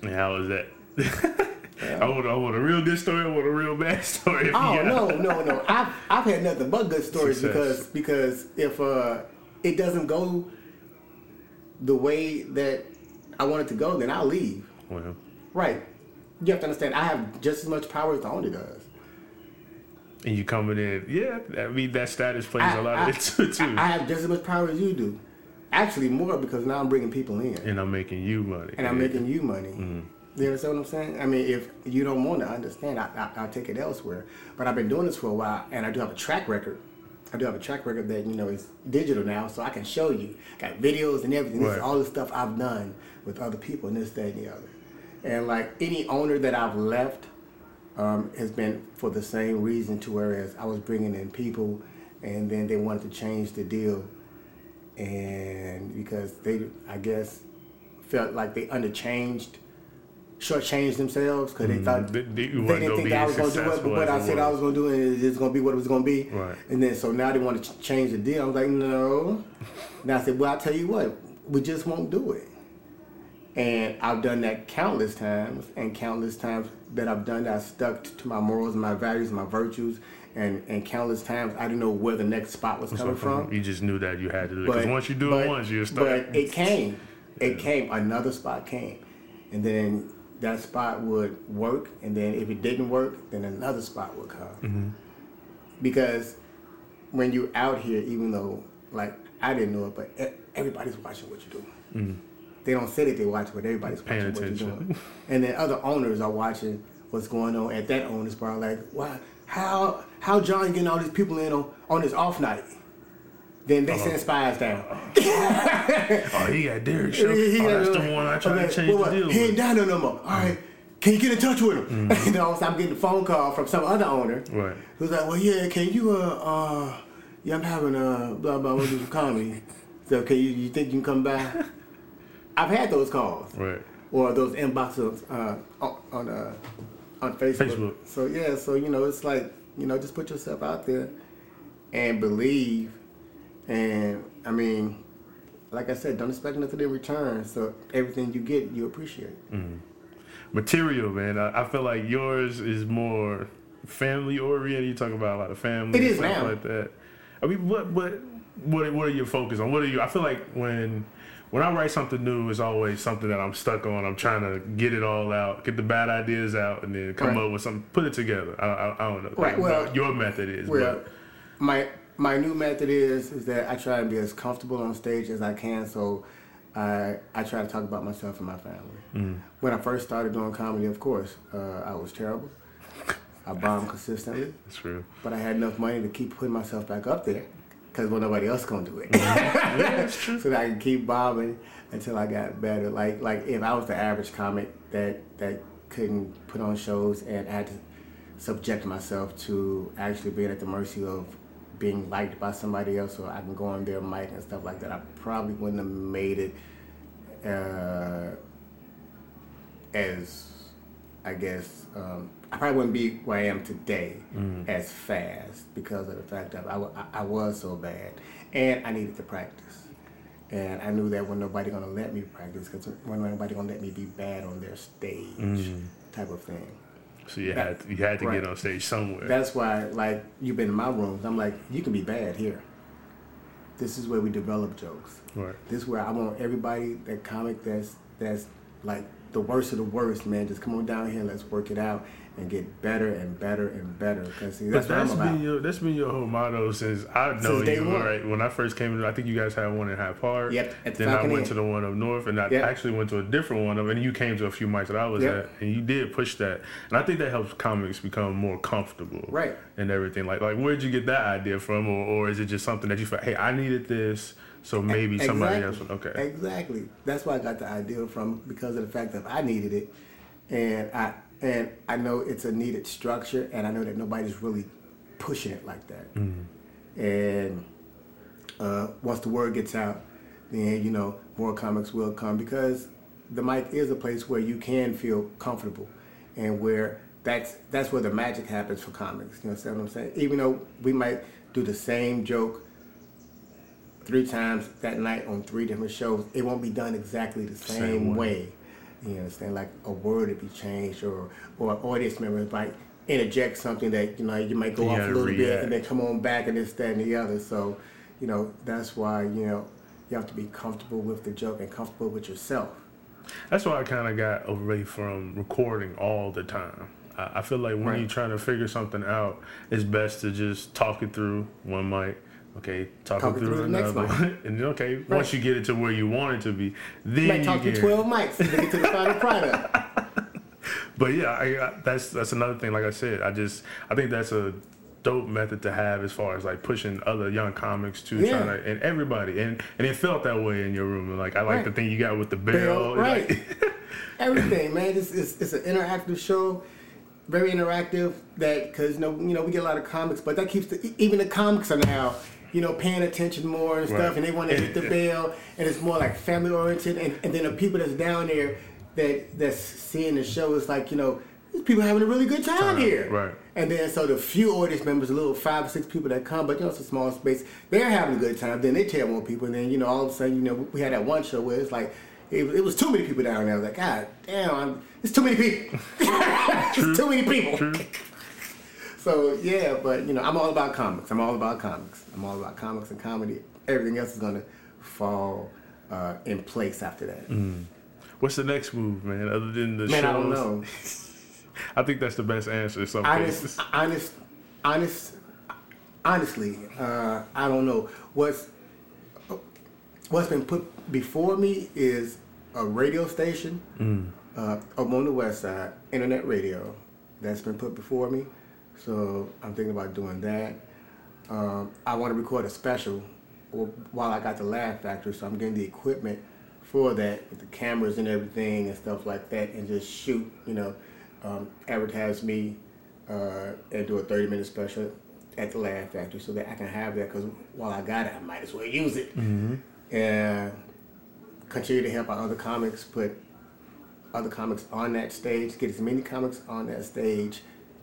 And how is that? Um, I, want, I want a real good story. I want a real bad story. Oh, you know. no, no, no. I've, I've had nothing but good stories because, because if uh, it doesn't go the way that I want it to go, then I'll leave. Well. Right. You have to understand, I have just as much power as the owner does. And you coming in, yeah, I mean, that status plays I, a lot I, of it too, too. I have just as much power as you do. Actually, more, because now I'm bringing people in. And I'm making you money. And yeah. I'm making you money. Mm-hmm. You understand what I'm saying? I mean, if you don't want to understand, I, I, I'll take it elsewhere. But I've been doing this for a while, and I do have a track record. I do have a track record that, you know, is digital now, so I can show you. I got videos and everything. Right. This is all the stuff I've done with other people and this, that, and the other. And, like, any owner that I've left, Um, has been for the same reason, to whereas I was bringing in people, and then they wanted to change the deal, and because they, I guess, felt like they underchanged, shortchanged themselves, because mm-hmm. they thought they, they, they didn't think I was going to do it, but what I said I was going to do, and it's going to be what it was going to be. Right. And then so now they want to ch- change the deal. I was like, no. And I said, well, I'll tell you what, we just won't do it. And I've done that countless times, and countless times that I've done that I stuck to my morals and my values and my virtues, and, and countless times I didn't know where the next spot was coming from. You just knew that you had to do it, because once you do but, it once, you're stuck. But it came. Yeah. It came. Another spot came. And then that spot would work, and then if it didn't work, then another spot would come. Mm-hmm. Because when you're out here, even though, like, I didn't know it, but everybody's watching what you're doing. Mm-hmm. They don't say that they watch, but everybody's watching attention. What you're doing. And then other owners are watching what's going on at that owner's bar. Like, why? How? How John getting all these people in on, on his off night? Then they uh-huh. send spies down. Oh, he got Derrick Show. Oh, that's the one I tried okay, to change well, well, the deal with. He ain't down there no more. All right, can you get in touch with him? Mm-hmm. You know, so I'm getting a phone call from some other owner. Right. Who's like, well, yeah, can you? Uh, uh yeah, I'm having a uh, blah blah blah with comedy. So, can you? You think you can come by? I've had those calls, right? Or those inboxes uh, on uh, on Facebook. Facebook. So yeah, so you know, it's like you know, just put yourself out there and believe. And I mean, like I said, don't expect nothing in return. So everything you get, you appreciate. Mm. Material, man. I, I feel like yours is more family oriented. You talk about a lot of family. It is stuff now. Like that. I mean, what, what, what, what are your focus on? What are you? I feel like when. When I write something new, it's always something that I'm stuck on. I'm trying to get it all out, get the bad ideas out, and then come right. up with something, put it together. I, I, I don't know right. well, what your method is. Well, but. My my new method is is that I try to be as comfortable on stage as I can, so I, I try to talk about myself and my family. Mm. When I first started doing comedy, of course, uh, I was terrible. I bombed consistently. That's true. But I had enough money to keep putting myself back up there. Because well, nobody else gonna do it. Yeah, so that I can keep bobbing until I got better. Like like if I was the average comic that that couldn't put on shows and I had to subject myself to actually being at the mercy of being liked by somebody else, so I can go on their mic and stuff like that, I probably wouldn't have made it uh, as I guess. Um, I probably wouldn't be where I am today mm. as fast because of the fact that I, I, I was so bad. And I needed to practice. And I knew that when nobody going to let me practice, because when nobody going to let me be bad on their stage mm. type of thing. So you that, had to, you had to right. get on stage somewhere. That's why, like, you've been in my rooms. I'm like, you can be bad here. This is where we develop jokes. Right. This is where I want everybody, that comic that's that's like the worst of the worst, man. Just come on down here and let's work it out and get better and better and better. Cause see, that's, that's what I'm about. Your, that's been your whole motto since I know since you. Right? When I first came in, I think you guys had one in Hyde Park. Yep. At the then I went end. to the one up north, and I yep. actually went to a different one up, and you came to a few mics that I was yep. at, and you did push that. And I think that helps comics become more comfortable, right? And everything like like where'd you get that idea from, or or is it just something that you felt, hey, I needed this. So maybe exactly. somebody else would, okay. Exactly. That's where I got the idea from, because of the fact that I needed it. And I and I know it's a needed structure, and I know that nobody's really pushing it like that. Mm-hmm. And uh, once the word gets out, then, you know, more comics will come, because the mic is a place where you can feel comfortable and where that's that's where the magic happens for comics. You know what I'm saying? Even though we might do the same joke three times that night on three different shows, it won't be done exactly the same, same way. You understand? Like a word would be changed, or or an audience member might interject something that, you know, you might go you off a little react. bit and then come on back and this, that, and the other. So, you know, that's why, you know, you have to be comfortable with the joke and comfortable with yourself. That's why I kind of got away from recording all the time. I, I feel like when right. you're trying to figure something out, it's best to just talk it through one mic. Okay, talk it through, through another one. And okay, right. once you get it to where you want it to be, then you, you talk to twelve mics to get to the final product. But yeah, I, I, that's that's another thing. Like I said, I just I think that's a dope method to have as far as like pushing other young comics to yeah. trying to, and everybody, and and it felt that way in your room. Like I like right. the thing you got with the bell, bell right? Like, everything, man. It's, it's it's an interactive show. Very interactive. That because you know you know we get a lot of comics, but that keeps the, even the comics are now, you know, paying attention more and stuff, right. and they want to hit the bell, and it's more like family-oriented, and, and then the people that's down there that that's seeing the show is like, you know, these people having a really good time, time here. Right. And then so the few audience members, the little five or six people that come, but, you know, it's a small space, they're having a good time. Then they tell more people, and then, you know, all of a sudden, you know, we had that one show where it's like, it, it was too many people down there. I was like, God damn, I'm, it's too many people. It's too many people. True. So, yeah, but, you know, I'm all about comics. I'm all about comics. I'm all about comics and comedy. Everything else is going to fall uh, in place after that. Mm. What's the next move, man, other than the shows? Man, I don't know. I think that's the best answer in some honest, cases. Honest, honest, honestly, uh, I don't know. What's, what's been put before me is a radio station mm. uh, I'm on the west side, internet radio. That's been put before me. So I'm thinking about doing that. Um, I want to record a special while I got the Laugh Factory, so I'm getting the equipment for that with the cameras and everything and stuff like that, and just shoot, you know, um, advertise me uh, and do a thirty-minute special at the Laugh Factory so that I can have that, because while I got it, I might as well use it. Mm-hmm. And continue to help out other comics, put other comics on that stage, get as many comics on that stage,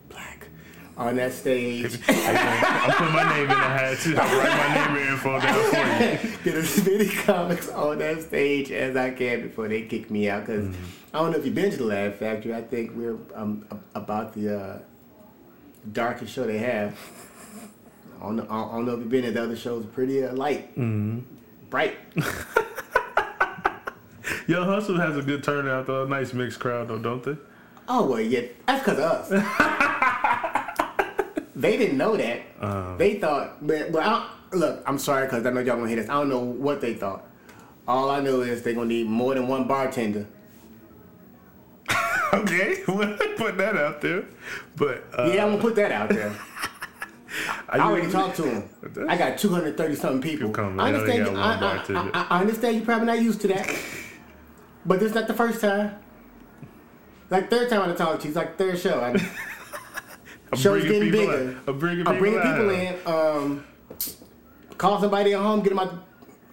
black. On that stage. I'll put my name in the hat too. I'll write my name in for that for you. Get as many comics on that stage as I can before they kick me out. Because mm-hmm. I don't know if you've been to the Laugh Factory. I think we're um, about the uh, darkest show they have. I don't, know, I don't know if you've been there. The other shows are pretty uh, light. Mm-hmm. Bright. Yo, Hustle has a good turnout, though. A nice mixed crowd, though, don't they? Oh, well, yeah. That's because of us. They didn't know that. Um, they thought, but, but I look, I'm sorry, because I know y'all gonna hit us. I don't know what they thought. All I know is they're gonna need more than one bartender. Okay, well, put that out there. But uh, yeah, I'm gonna put that out there. I already really? talked to him. I got two hundred thirty something people. Coming, I understand. You, I, I, I, I understand you're probably not used to that, but this is not the first time. Like third time I talked to you. It's like third show. I, I'm show's getting bigger. I'm bringing people, I'm bringing people in. Um, call somebody at home, get them out.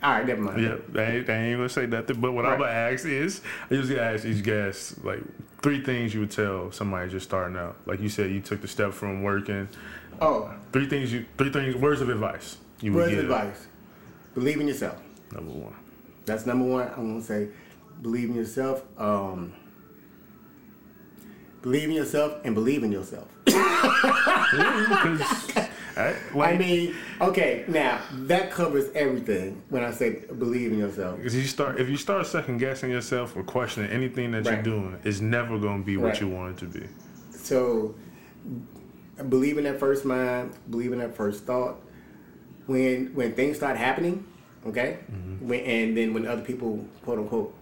All right, never mind. Yeah, I ain't, I ain't going to say nothing. But what right. I'm going to ask is, I usually ask each guest, like, three things you would tell somebody just starting out. Like you said, you took the step from working. Oh. Uh, three things, you, three things, words of advice you would give. Words of advice. Believe in yourself. Number one. That's number one. I'm going to say believe in yourself. Um, believe in yourself and believe in yourself. Yeah, I, like, I mean, okay, now that covers everything when I say believe in yourself. Because you start, if you start second guessing yourself or questioning anything that right. you're doing, it's never going to be what right. you want it to be. So, believe in that first mind, believe in that first thought. When when things start happening, okay, mm-hmm. when, and then when other people quote unquote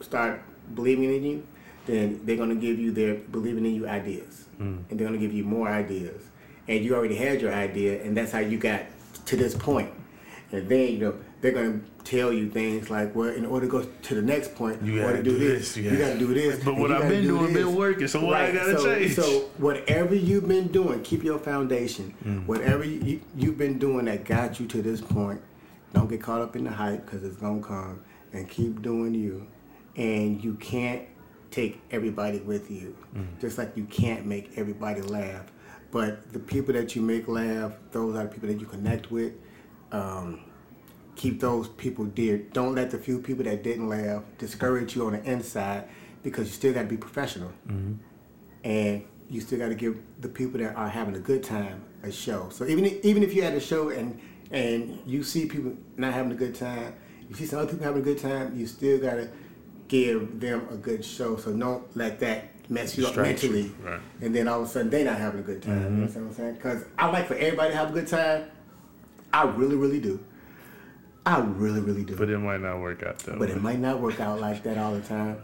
start believing in you, then they're going to give you their believing in you ideas, mm. and they're going to give you more ideas. And you already had your idea, and that's how you got to this point. And then, you know, they're going to tell you things like, well, in order to go to the next point, you got to do this, you got to do this. But what I've been doing been working, so what I got to change? So whatever you've been doing, keep your foundation. Mm. Whatever you, you've been doing that got you to this point, don't get caught up in the hype because it's going to come, and keep doing you. And you can't take everybody with you, mm. just like you can't make everybody laugh. But the people that you make laugh, those are the people that you connect with. Um, keep those people dear. Don't let the few people that didn't laugh discourage you on the inside, because you still got to be professional. Mm-hmm. And you still got to give the people that are having a good time a show. So even even if you had a show and and you see people not having a good time, you see some other people having a good time, you still got to give them a good show. So don't let that mess you up mentally, right. and then all of a sudden they not having a good time. Mm-hmm. You know what I'm saying? Because I like for everybody to have a good time. I really, really do. I really, really do. But it might not work out though. But way. It might not work out like that all the time.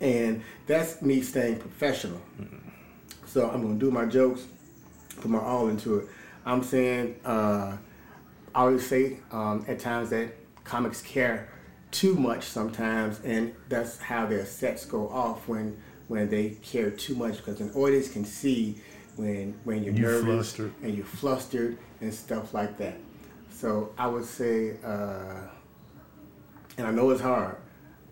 And that's me staying professional. Mm-hmm. So I'm going to do my jokes, put my all into it. I'm saying, uh, I always say um, at times that comics care too much sometimes, and that's how their sets go off when when they care too much, because an audience can see when when you're, you're nervous flustered. and you're flustered and stuff like that. So I would say, uh, and I know it's hard,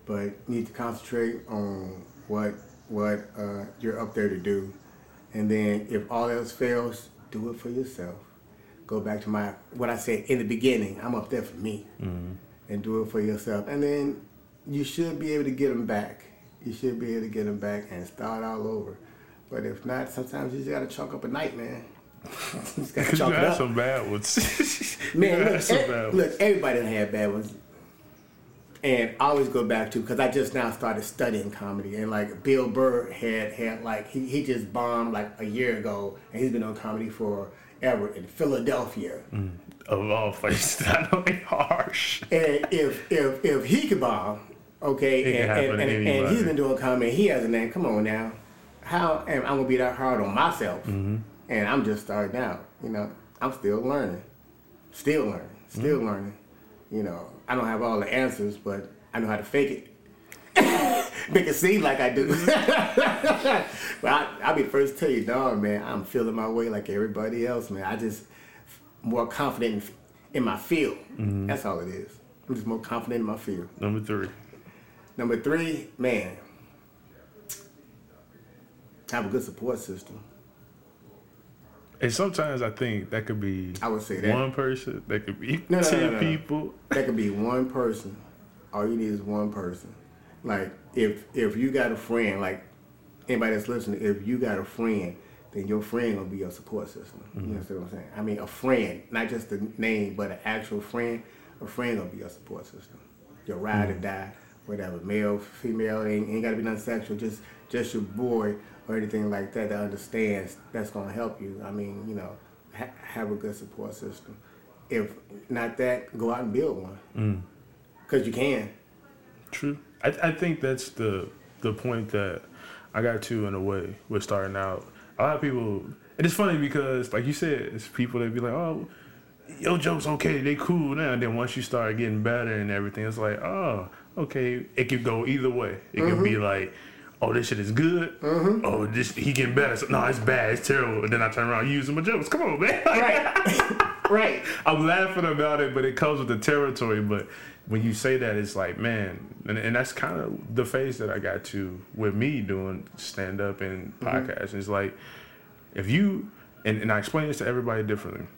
but you need to concentrate on what what uh, you're up there to do. And then if all else fails, do it for yourself. Go back to my what I said in the beginning, I'm up there for me. Mm-hmm. And do it for yourself. And then you should be able to get them back. You should be able to get them back and start all over. But if not, sometimes you just got to chalk up a night, man. You just got to chalk it up. You had some bad ones. Man, look, some e- bad ones. Look, everybody done had bad ones. And I always go back to, because I just now started studying comedy. And like Bill Burr had, had like, he, he just bombed like a year ago. And he's been on comedy forever in Philadelphia. Mm. Of all places, that would harsh. And if if if he could bomb, okay, it and can and, and, and he's been doing comedy, he has a name. Come on now, how am I gonna be that hard on myself? Mm-hmm. And I'm just starting out. You know, I'm still learning, still learning, still mm-hmm. learning. You know, I don't have all the answers, but I know how to fake it, make it seem like I do. But I, I'll be the first to tell you, dog, man, I'm feeling my way like everybody else, man. I just. More confident in my field. Mm-hmm. That's all it is. I'm just more confident in my field. Number three. Number three, man. Have a good support system. And sometimes I think that could be I would say that. one person. That could be no, no, ten no, no, no. people. That could be one person. All you need is one person. Like, if if you got a friend, like anybody that's listening, if you got a friend, then your friend will be your support system. Mm-hmm. You know what I'm saying? I mean, a friend, not just the name, but an actual friend. A friend will be your support system. Your ride mm-hmm. or die, whatever, male, female, ain't, ain't got to be nothing sexual, just just your boy or anything like that that understands that's going to help you. I mean, you know, ha- have a good support system. If not that, go out and build one. Because mm. you can. True. I, I think that's the the point that I got to in a way with starting out. A lot of people, and it's funny because, like you said, it's people that be like, oh, your joke's okay, they cool now. And then once you start getting better and everything, it's like, oh, okay. It could go either way. It mm-hmm. could be like, oh, this shit is good. Mm-hmm. Oh, this he getting better. So, no, it's bad. It's terrible. And then I turn around using my jokes. Come on, man. Right. Right. I'm laughing about it, but it comes with the territory. But when you say that, it's like, man, and, and that's kind of the phase that I got to with me doing stand-up and podcasts. Mm-hmm. It's like, if you, and, and I explain this to everybody differently,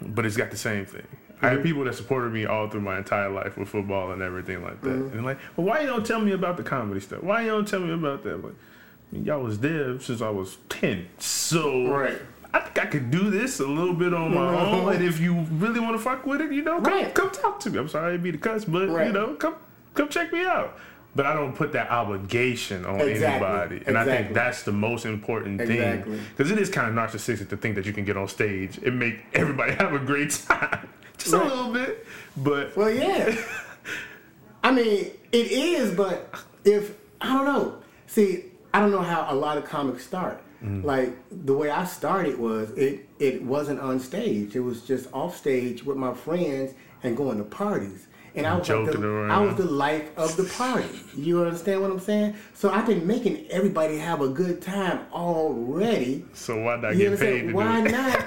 but it's got the same thing. Mm-hmm. I had people that supported me all through my entire life with football and everything like that. Mm-hmm. And like, well, why you don't tell me about the comedy stuff? Why you don't tell me about that? Like, I mean, y'all was there since I was ten, so right. I I could do this a little bit on my mm-hmm. own. And if you really want to fuck with it, you know, come, right. come talk to me. I'm sorry to be the cuss, but, right. you know, come come check me out. But I don't put that obligation on exactly. anybody. And exactly. I think that's the most important exactly. thing. Because it is kind of narcissistic to think that you can get on stage and make everybody have a great time. Just right. a little bit. But well, yeah. I mean, it is, but if, I don't know. See, I don't know how a lot of comics start. Mm. Like, the way I started was, it, it wasn't on stage. It was just off stage with my friends and going to parties. And I was, like the, I was the life of the party. You understand what I'm saying? So I've been making everybody have a good time already. So why not you get paid to why do it? Not?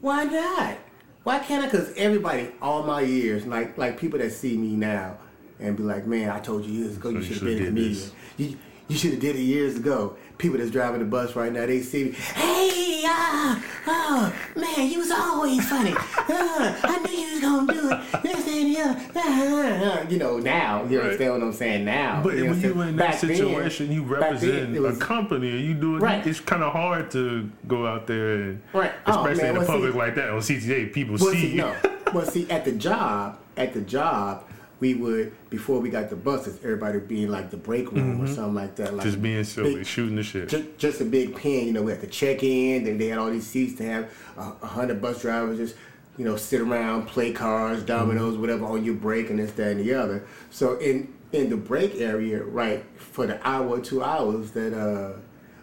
Why not? Why can't I? Because everybody, all my years, like like people that see me now and be like, man, I told you years ago so you should have been a comedian. You, you should have did it years ago. People that's driving the bus right now, they see me. Hey, uh, oh, man, you was always funny. Uh, I knew you was going to do it. This and the other. You know, now. You right. understand what I'm saying now. But you when you're in that situation, then, you represent then, was, a company. And you do it. Right. It's kind of hard to go out there, and, right. especially oh, in the well, public see, like that. On C T A, people well, see you. No. Well, see, at the job, at the job, we would, before we got the buses, everybody would be in like the break room mm-hmm. or something like that. Like just being silly, big, shooting the shit. Just, just a big pen, you know, we had to check in, then they had all these seats to have uh, one hundred bus drivers just, you know, sit around, play cards, dominoes, mm-hmm. whatever, on your break and this, that, and the other. So in, in the break area, right, for the hour, two hours that uh,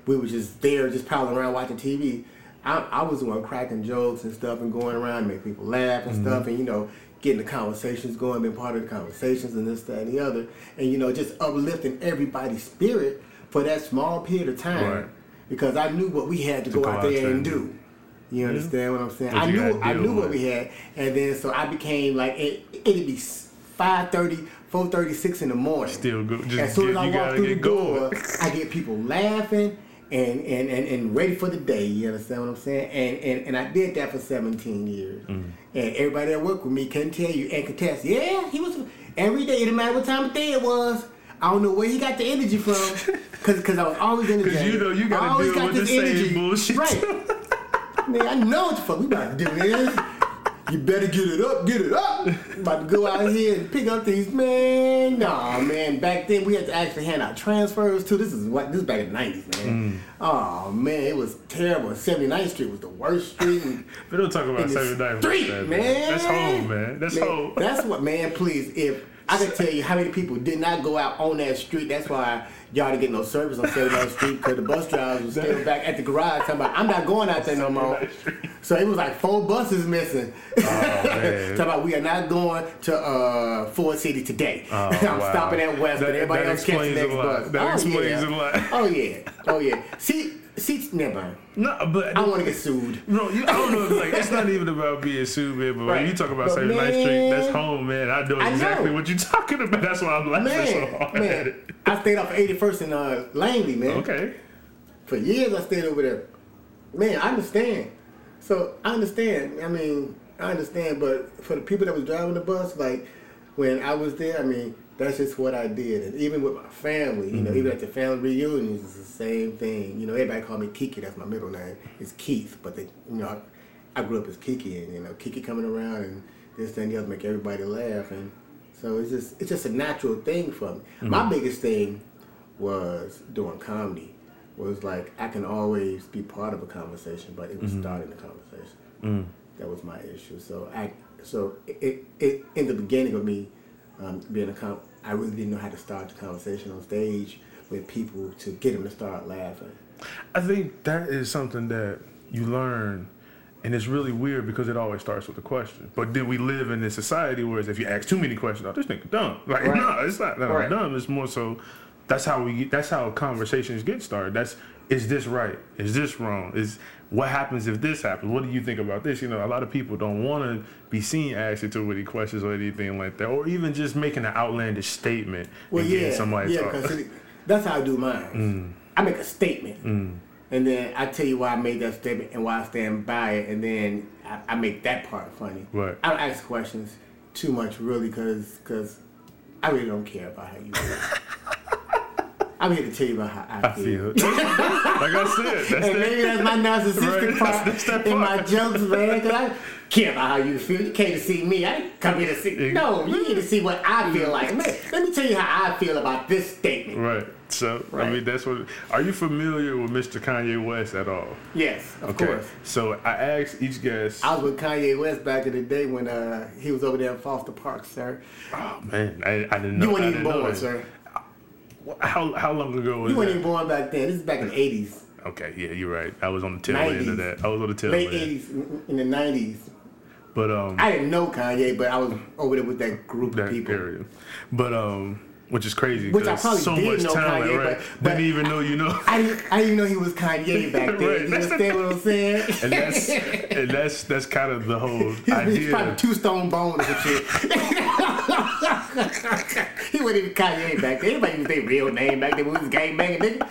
we were just there, just piling around watching T V, I, I was the one cracking jokes and stuff and going around and make people laugh and mm-hmm. stuff and, you know, getting the conversations going, being part of the conversations and this, that, and the other. And, you know, just uplifting everybody's spirit for that small period of time. Right. Because I knew what we had to, to go, go out, out there and do. You yeah. understand what I'm saying? But I knew I knew with. what we had. And then, so I became like, it, it'd be five thirty, four thirty, six in the morning. Still good. Just as soon as I walk through the door, I get people laughing and, and, and, and ready for the day. You understand what I'm saying? And, and, and I did that for seventeen years. Mm. And everybody that worked with me can tell you and can test. Yeah, he was every day. It didn't matter what time of day it was. I don't know where he got the energy from, cause, cause I was always energetic. Cause you know you gotta deal got with the energy. Same bullshit. Right? Man, I know what the fuck we about to do is. You better get it up, get it up. I'm about to go out here and pick up these man. Nah, man. Back then we had to actually hand out transfers too. This is what this is back in the nineties, man. Mm. Oh man, it was terrible. seventy-ninth Street was the worst street. We don't talk about seventy-ninth Street, man. man. That's home, man. That's man, home. That's what, man. Please, if I could tell you how many people did not go out on that street. That's why y'all didn't get no service on seventy-ninth Street because the bus drivers were standing back at the garage talking about, I'm not going out there no more. So it was like four buses missing. Oh, talking about, we are not going to uh, Ford City today. Oh, I'm wow. stopping at West, but everybody else catches the next bus. That oh, explains yeah. a lot. Oh, yeah. Oh, yeah. See, see, never mind. No, but I want to get sued. No, you, I don't know. Like, it's not even about being sued, man. But right. when you talk about seventy-ninth Street, that's home, man. I know I exactly know. what you're talking about. That's why I'm laughing so hard man. at it. I stayed off eighty-first and uh, Langley, man. Okay. For years, I stayed over there. Man, I understand. So I understand. I mean, I understand. But for the people that was driving the bus, like when I was there, I mean, that's just what I did. And even with my family, you know, mm-hmm. even at the family reunions, it's the same thing. You know, everybody called me Kiki. That's my middle name. It's Keith. But, they, you know, I, I grew up as Kiki. And, you know, Kiki coming around and this, that, and the other make everybody laugh. And so it's just it's just a natural thing for me. Mm-hmm. My biggest thing was doing comedy. Was like, I can always be part of a conversation, but it was mm-hmm. starting the conversation. Mm-hmm. That was my issue. So I, so it, it in the beginning of me um, being a comic, I really didn't know how to start the conversation on stage with people to get them to start laughing. I think that is something that you learn, and it's really weird because it always starts with a question. But then we live in this society where if you ask too many questions, oh, this nigga dumb. Like, right. no, it's not that right. I'm dumb. It's more so. That's how we. That's how conversations get started. That's is this right? Is this wrong? Is what happens if this happens? What do you think about this? You know, a lot of people don't want to be seen asking too many questions or anything like that, or even just making an outlandish statement. Well, and yeah, getting somebody yeah, because that's how I do mine. Mm. I make a statement, mm. and then I tell you why I made that statement and why I stand by it, and then I, I make that part funny. Right. I don't ask questions too much, really, because because I really don't care about how you do it. I'm here to tell you about how I, I feel. feel. Like I said, that's and that. Maybe that's my narcissistic right. part that's, that's in part. My jokes, man. Because I care about how you feel. You came to see me. I didn't come here to see. No, you need to see what I feel like. Man, let me tell you how I feel about this statement. Right. So, right. I mean, that's what... Are you familiar with Mister Kanye West at all? Yes, of okay. course. So, I asked each guest... I was with Kanye West back in the day when uh, he was over there in Foster Park, sir. Oh, man. I, I didn't know. You weren't even born, know sir. How how long ago was that? You weren't even born back then. This is back in the eighties. Okay, yeah, you're right. I was on the tail nineties, end of that. I was on the tail late end. eighties, in the nineties. But, um... I didn't know Kanye, but I was over there with that group that of people. Period. But, um... Which is crazy. Which I probably so did know talent, Kanye, right? but, but didn't even know you know. I didn't, I didn't know he was Kanye back then. Right. You understand what I'm saying? And that's and that's that's kind of the whole he's, idea. He's probably two stone bones and shit. He wasn't even Kanye back then. Everybody used their real name back then when we was gang banging, nigga.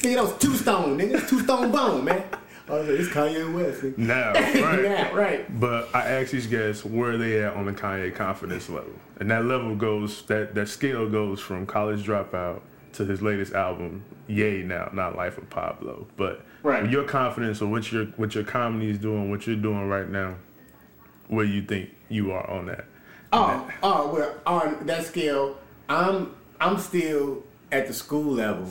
Nigga, that was two stone, nigga. Two stone bone, man. I was like, it's Kanye West. Nigga. Now, right? Now, right. But I asked these guys where they at on the Kanye confidence level. And that level goes, that, that scale goes from College Dropout to his latest album, Yay Now, Not Life of Pablo. But right. your confidence or what your what your comedy is doing, what you're doing right now, where you think you are on that? Oh, that. oh, well, on that scale, I'm I'm still at the school level.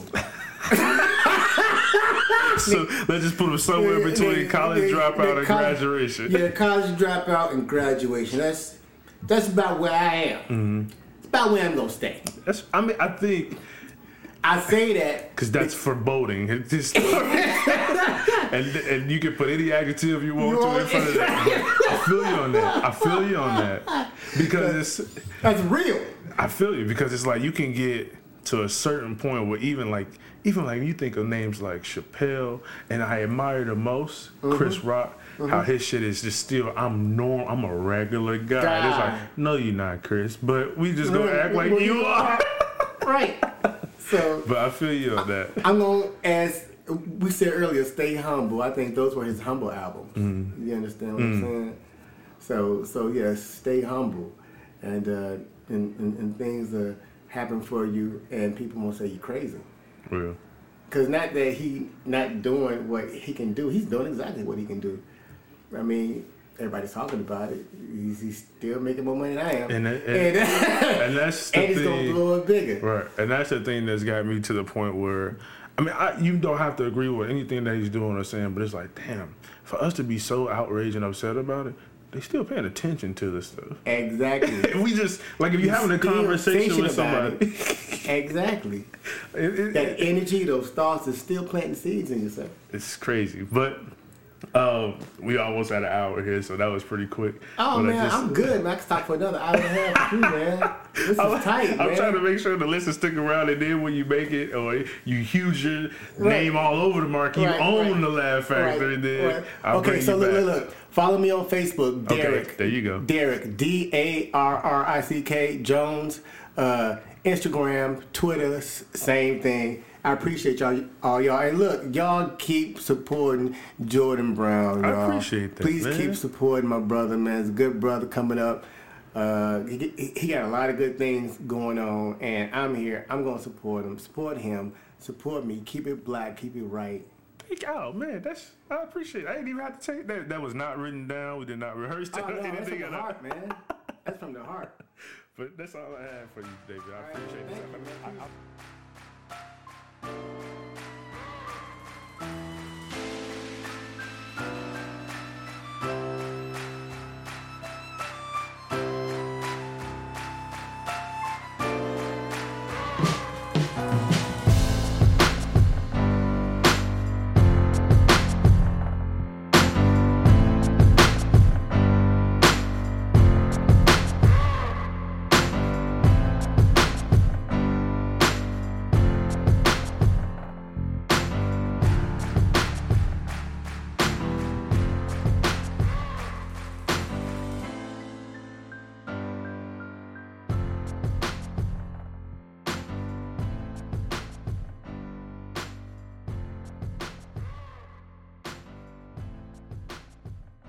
So let's just put them somewhere yeah, between yeah, college yeah, dropout yeah, and college, graduation. Yeah, college dropout and graduation. That's that's about where I am. Mm-hmm. It's about where I'm gonna stay. That's. I mean, I think. I say that because that's foreboding. It's and and you can put any adjective you want You're, to in front of that. But I feel you on that. I feel you on that because it's that's real. I feel you because it's like you can get to a certain point where even like. Even like you think of names like Chappelle, and I admire the most mm-hmm. Chris Rock. Mm-hmm. How his shit is just still I'm norm. I'm a regular guy. God. It's like no, you're not, Chris. But we just gonna act like well, you are. Right. So. But I feel you on that. I'm gonna, as we said earlier, stay humble. I think those were his humble albums. Mm. You understand what mm. I'm saying? So so yes, yeah, stay humble, and uh, and, and and things uh, happen for you, and people won't say you're crazy. Real. Cause not that he not doing what he can do, he's doing exactly what he can do. I mean, everybody's talking about it. He's, he's still making more money than I am, and and, and, and that's the and he's thing. Gonna blow up bigger, right? And that's the thing that's got me to the point where, I mean, I, you don't have to agree with anything that he's doing or saying, but it's like, damn, for us to be so outraged and upset about it. They still paying attention to this stuff. Exactly. We just like if you're having a conversation with somebody. Exactly. It, it, that it, energy, those thoughts, is still planting seeds in yourself. It's crazy, but um, we almost had an hour here, so that was pretty quick. Oh but man, just, I'm good. Man. I can talk for another hour and a half too, man. This is I'm, tight. I'm man. trying to make sure the listeners stick around, and then when you make it, or you huge your right. name all over the market, right, you own right. the Laugh Factory. Right, then right. I'll okay, bring so you look, back. look, look. Follow me on Facebook, Darrick. Okay, there you go. Darrick, D A R R I C K, Jones. Uh, Instagram, Twitter, same thing. I appreciate y'all, all y'all. And look, y'all keep supporting Jordan Brown, y'all. I appreciate that, Please man. keep supporting my brother, man. He's a good brother coming up. Uh, he, he got a lot of good things going on, and I'm here. I'm going to support him. Support him. Support me. Keep it black. Keep it right. Oh man, that's I appreciate it. I didn't even have to take that. That was not written down. We did not rehearse that. Oh, no, that's from the heart, man. That's from the heart. But that's all I have for you, David. I all appreciate right, it. I, I, I,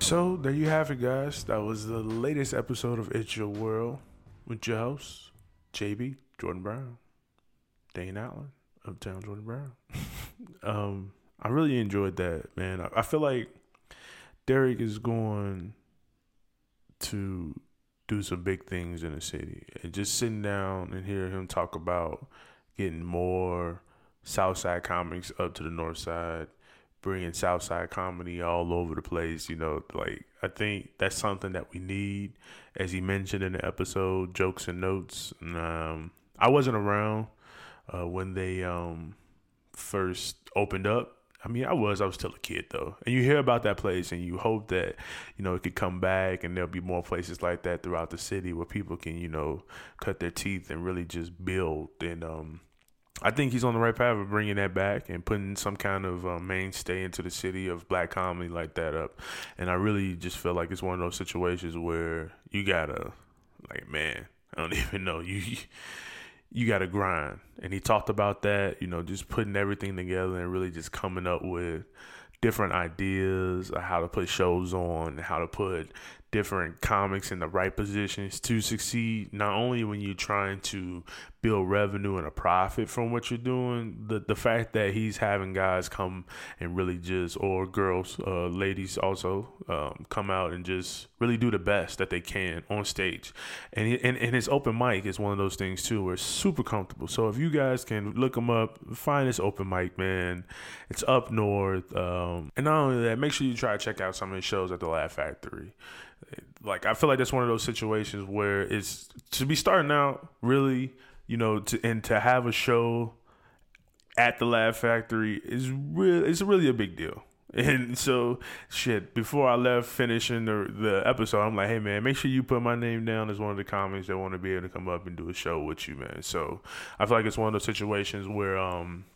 So there you have it, guys. That was the latest episode of It's Your World with your host, J B Jordan Brown. Dane Allen, Uptown Jordan Brown. um, I really enjoyed that, man. I, I feel like Darrick is going to do some big things in the city. And just sitting down and hearing him talk about getting more Southside comics up to the North Side, bringing Southside comedy all over the place, you know, like, I think that's something that we need. As he mentioned in the episode, Jokes and Notes, and, um, I wasn't around uh, when they um, first opened up. I mean, I was, I was still a kid though. And you hear about that place and you hope that, you know, it could come back and there'll be more places like that throughout the city where people can, you know, cut their teeth and really just build. And um, I think he's on the right path of bringing that back and putting some kind of uh, mainstay into the city of black comedy like that up. And I really just feel like it's one of those situations where you gotta, like, man, I don't even know you. you You got to grind. And he talked about that, you know, just putting everything together and really just coming up with different ideas of how to put shows on, how to put different comics in the right positions to succeed, not only when you're trying to build revenue and a profit from what you're doing, the the fact that he's having guys come and really just, or girls, uh, ladies also, um, come out and just really do the best that they can on stage. And, he, and and his open mic is one of those things too where it's super comfortable. So if you guys can look him up, find his open mic, man. It's up north. Um, and not only that, make sure you try to check out some of his shows at The Laugh Factory. Like, I feel like that's one of those situations where it's to be starting out really, you know, to, and to have a show at the Laugh Factory is really, it's really a big deal. And so shit, before I left finishing the, the episode, I'm like, hey man, make sure you put my name down as one of the comics that want to be able to come up and do a show with you, man. So I feel like it's one of those situations where, um,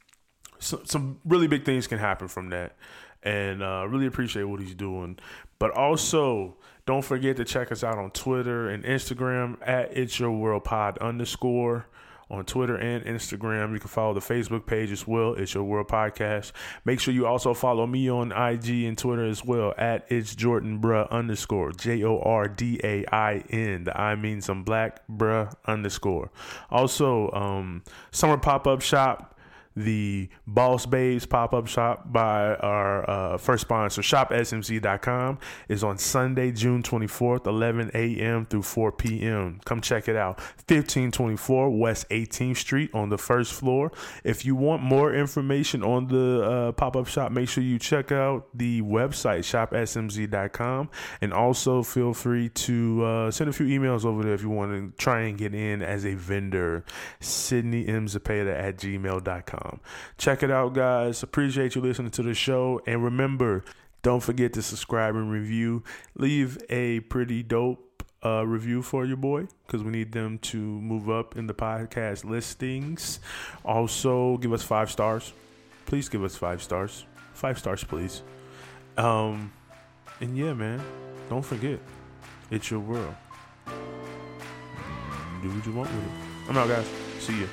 so, some really big things can happen from that. And I uh, really appreciate what he's doing. But also, don't forget to check us out on Twitter and Instagram at It's Your World Pod underscore on Twitter and Instagram. You can follow the Facebook page as well, It's Your World Podcast. Make sure you also follow me on I G and Twitter as well at It's Jordan Bruh underscore J O R D A I N. The I mean some black bruh underscore. Also, um, summer pop-up shop. The Boss Babes pop-up shop by our uh, first sponsor, Shop S M Z dot com, is on Sunday, June twenty-fourth, eleven a.m. through four p.m. Come check it out. fifteen twenty-four West eighteenth Street on the first floor. If you want more information on the uh, pop-up shop, make sure you check out the website, Shop S M Z dot com, and also feel free to uh, send a few emails over there if you want to try and get in as a vendor, Sydney M Zapata at gmail dot com. Check it out, guys. Appreciate you listening to the show. And remember, don't forget to subscribe and review. Leave a pretty dope uh, review for your boy, because we need them to move up in the podcast listings. Also, give us five stars. Please give us five stars. Five stars, please. Um, and yeah, man, don't forget, it's your world. Do what you want with it. I'm out, guys. See ya.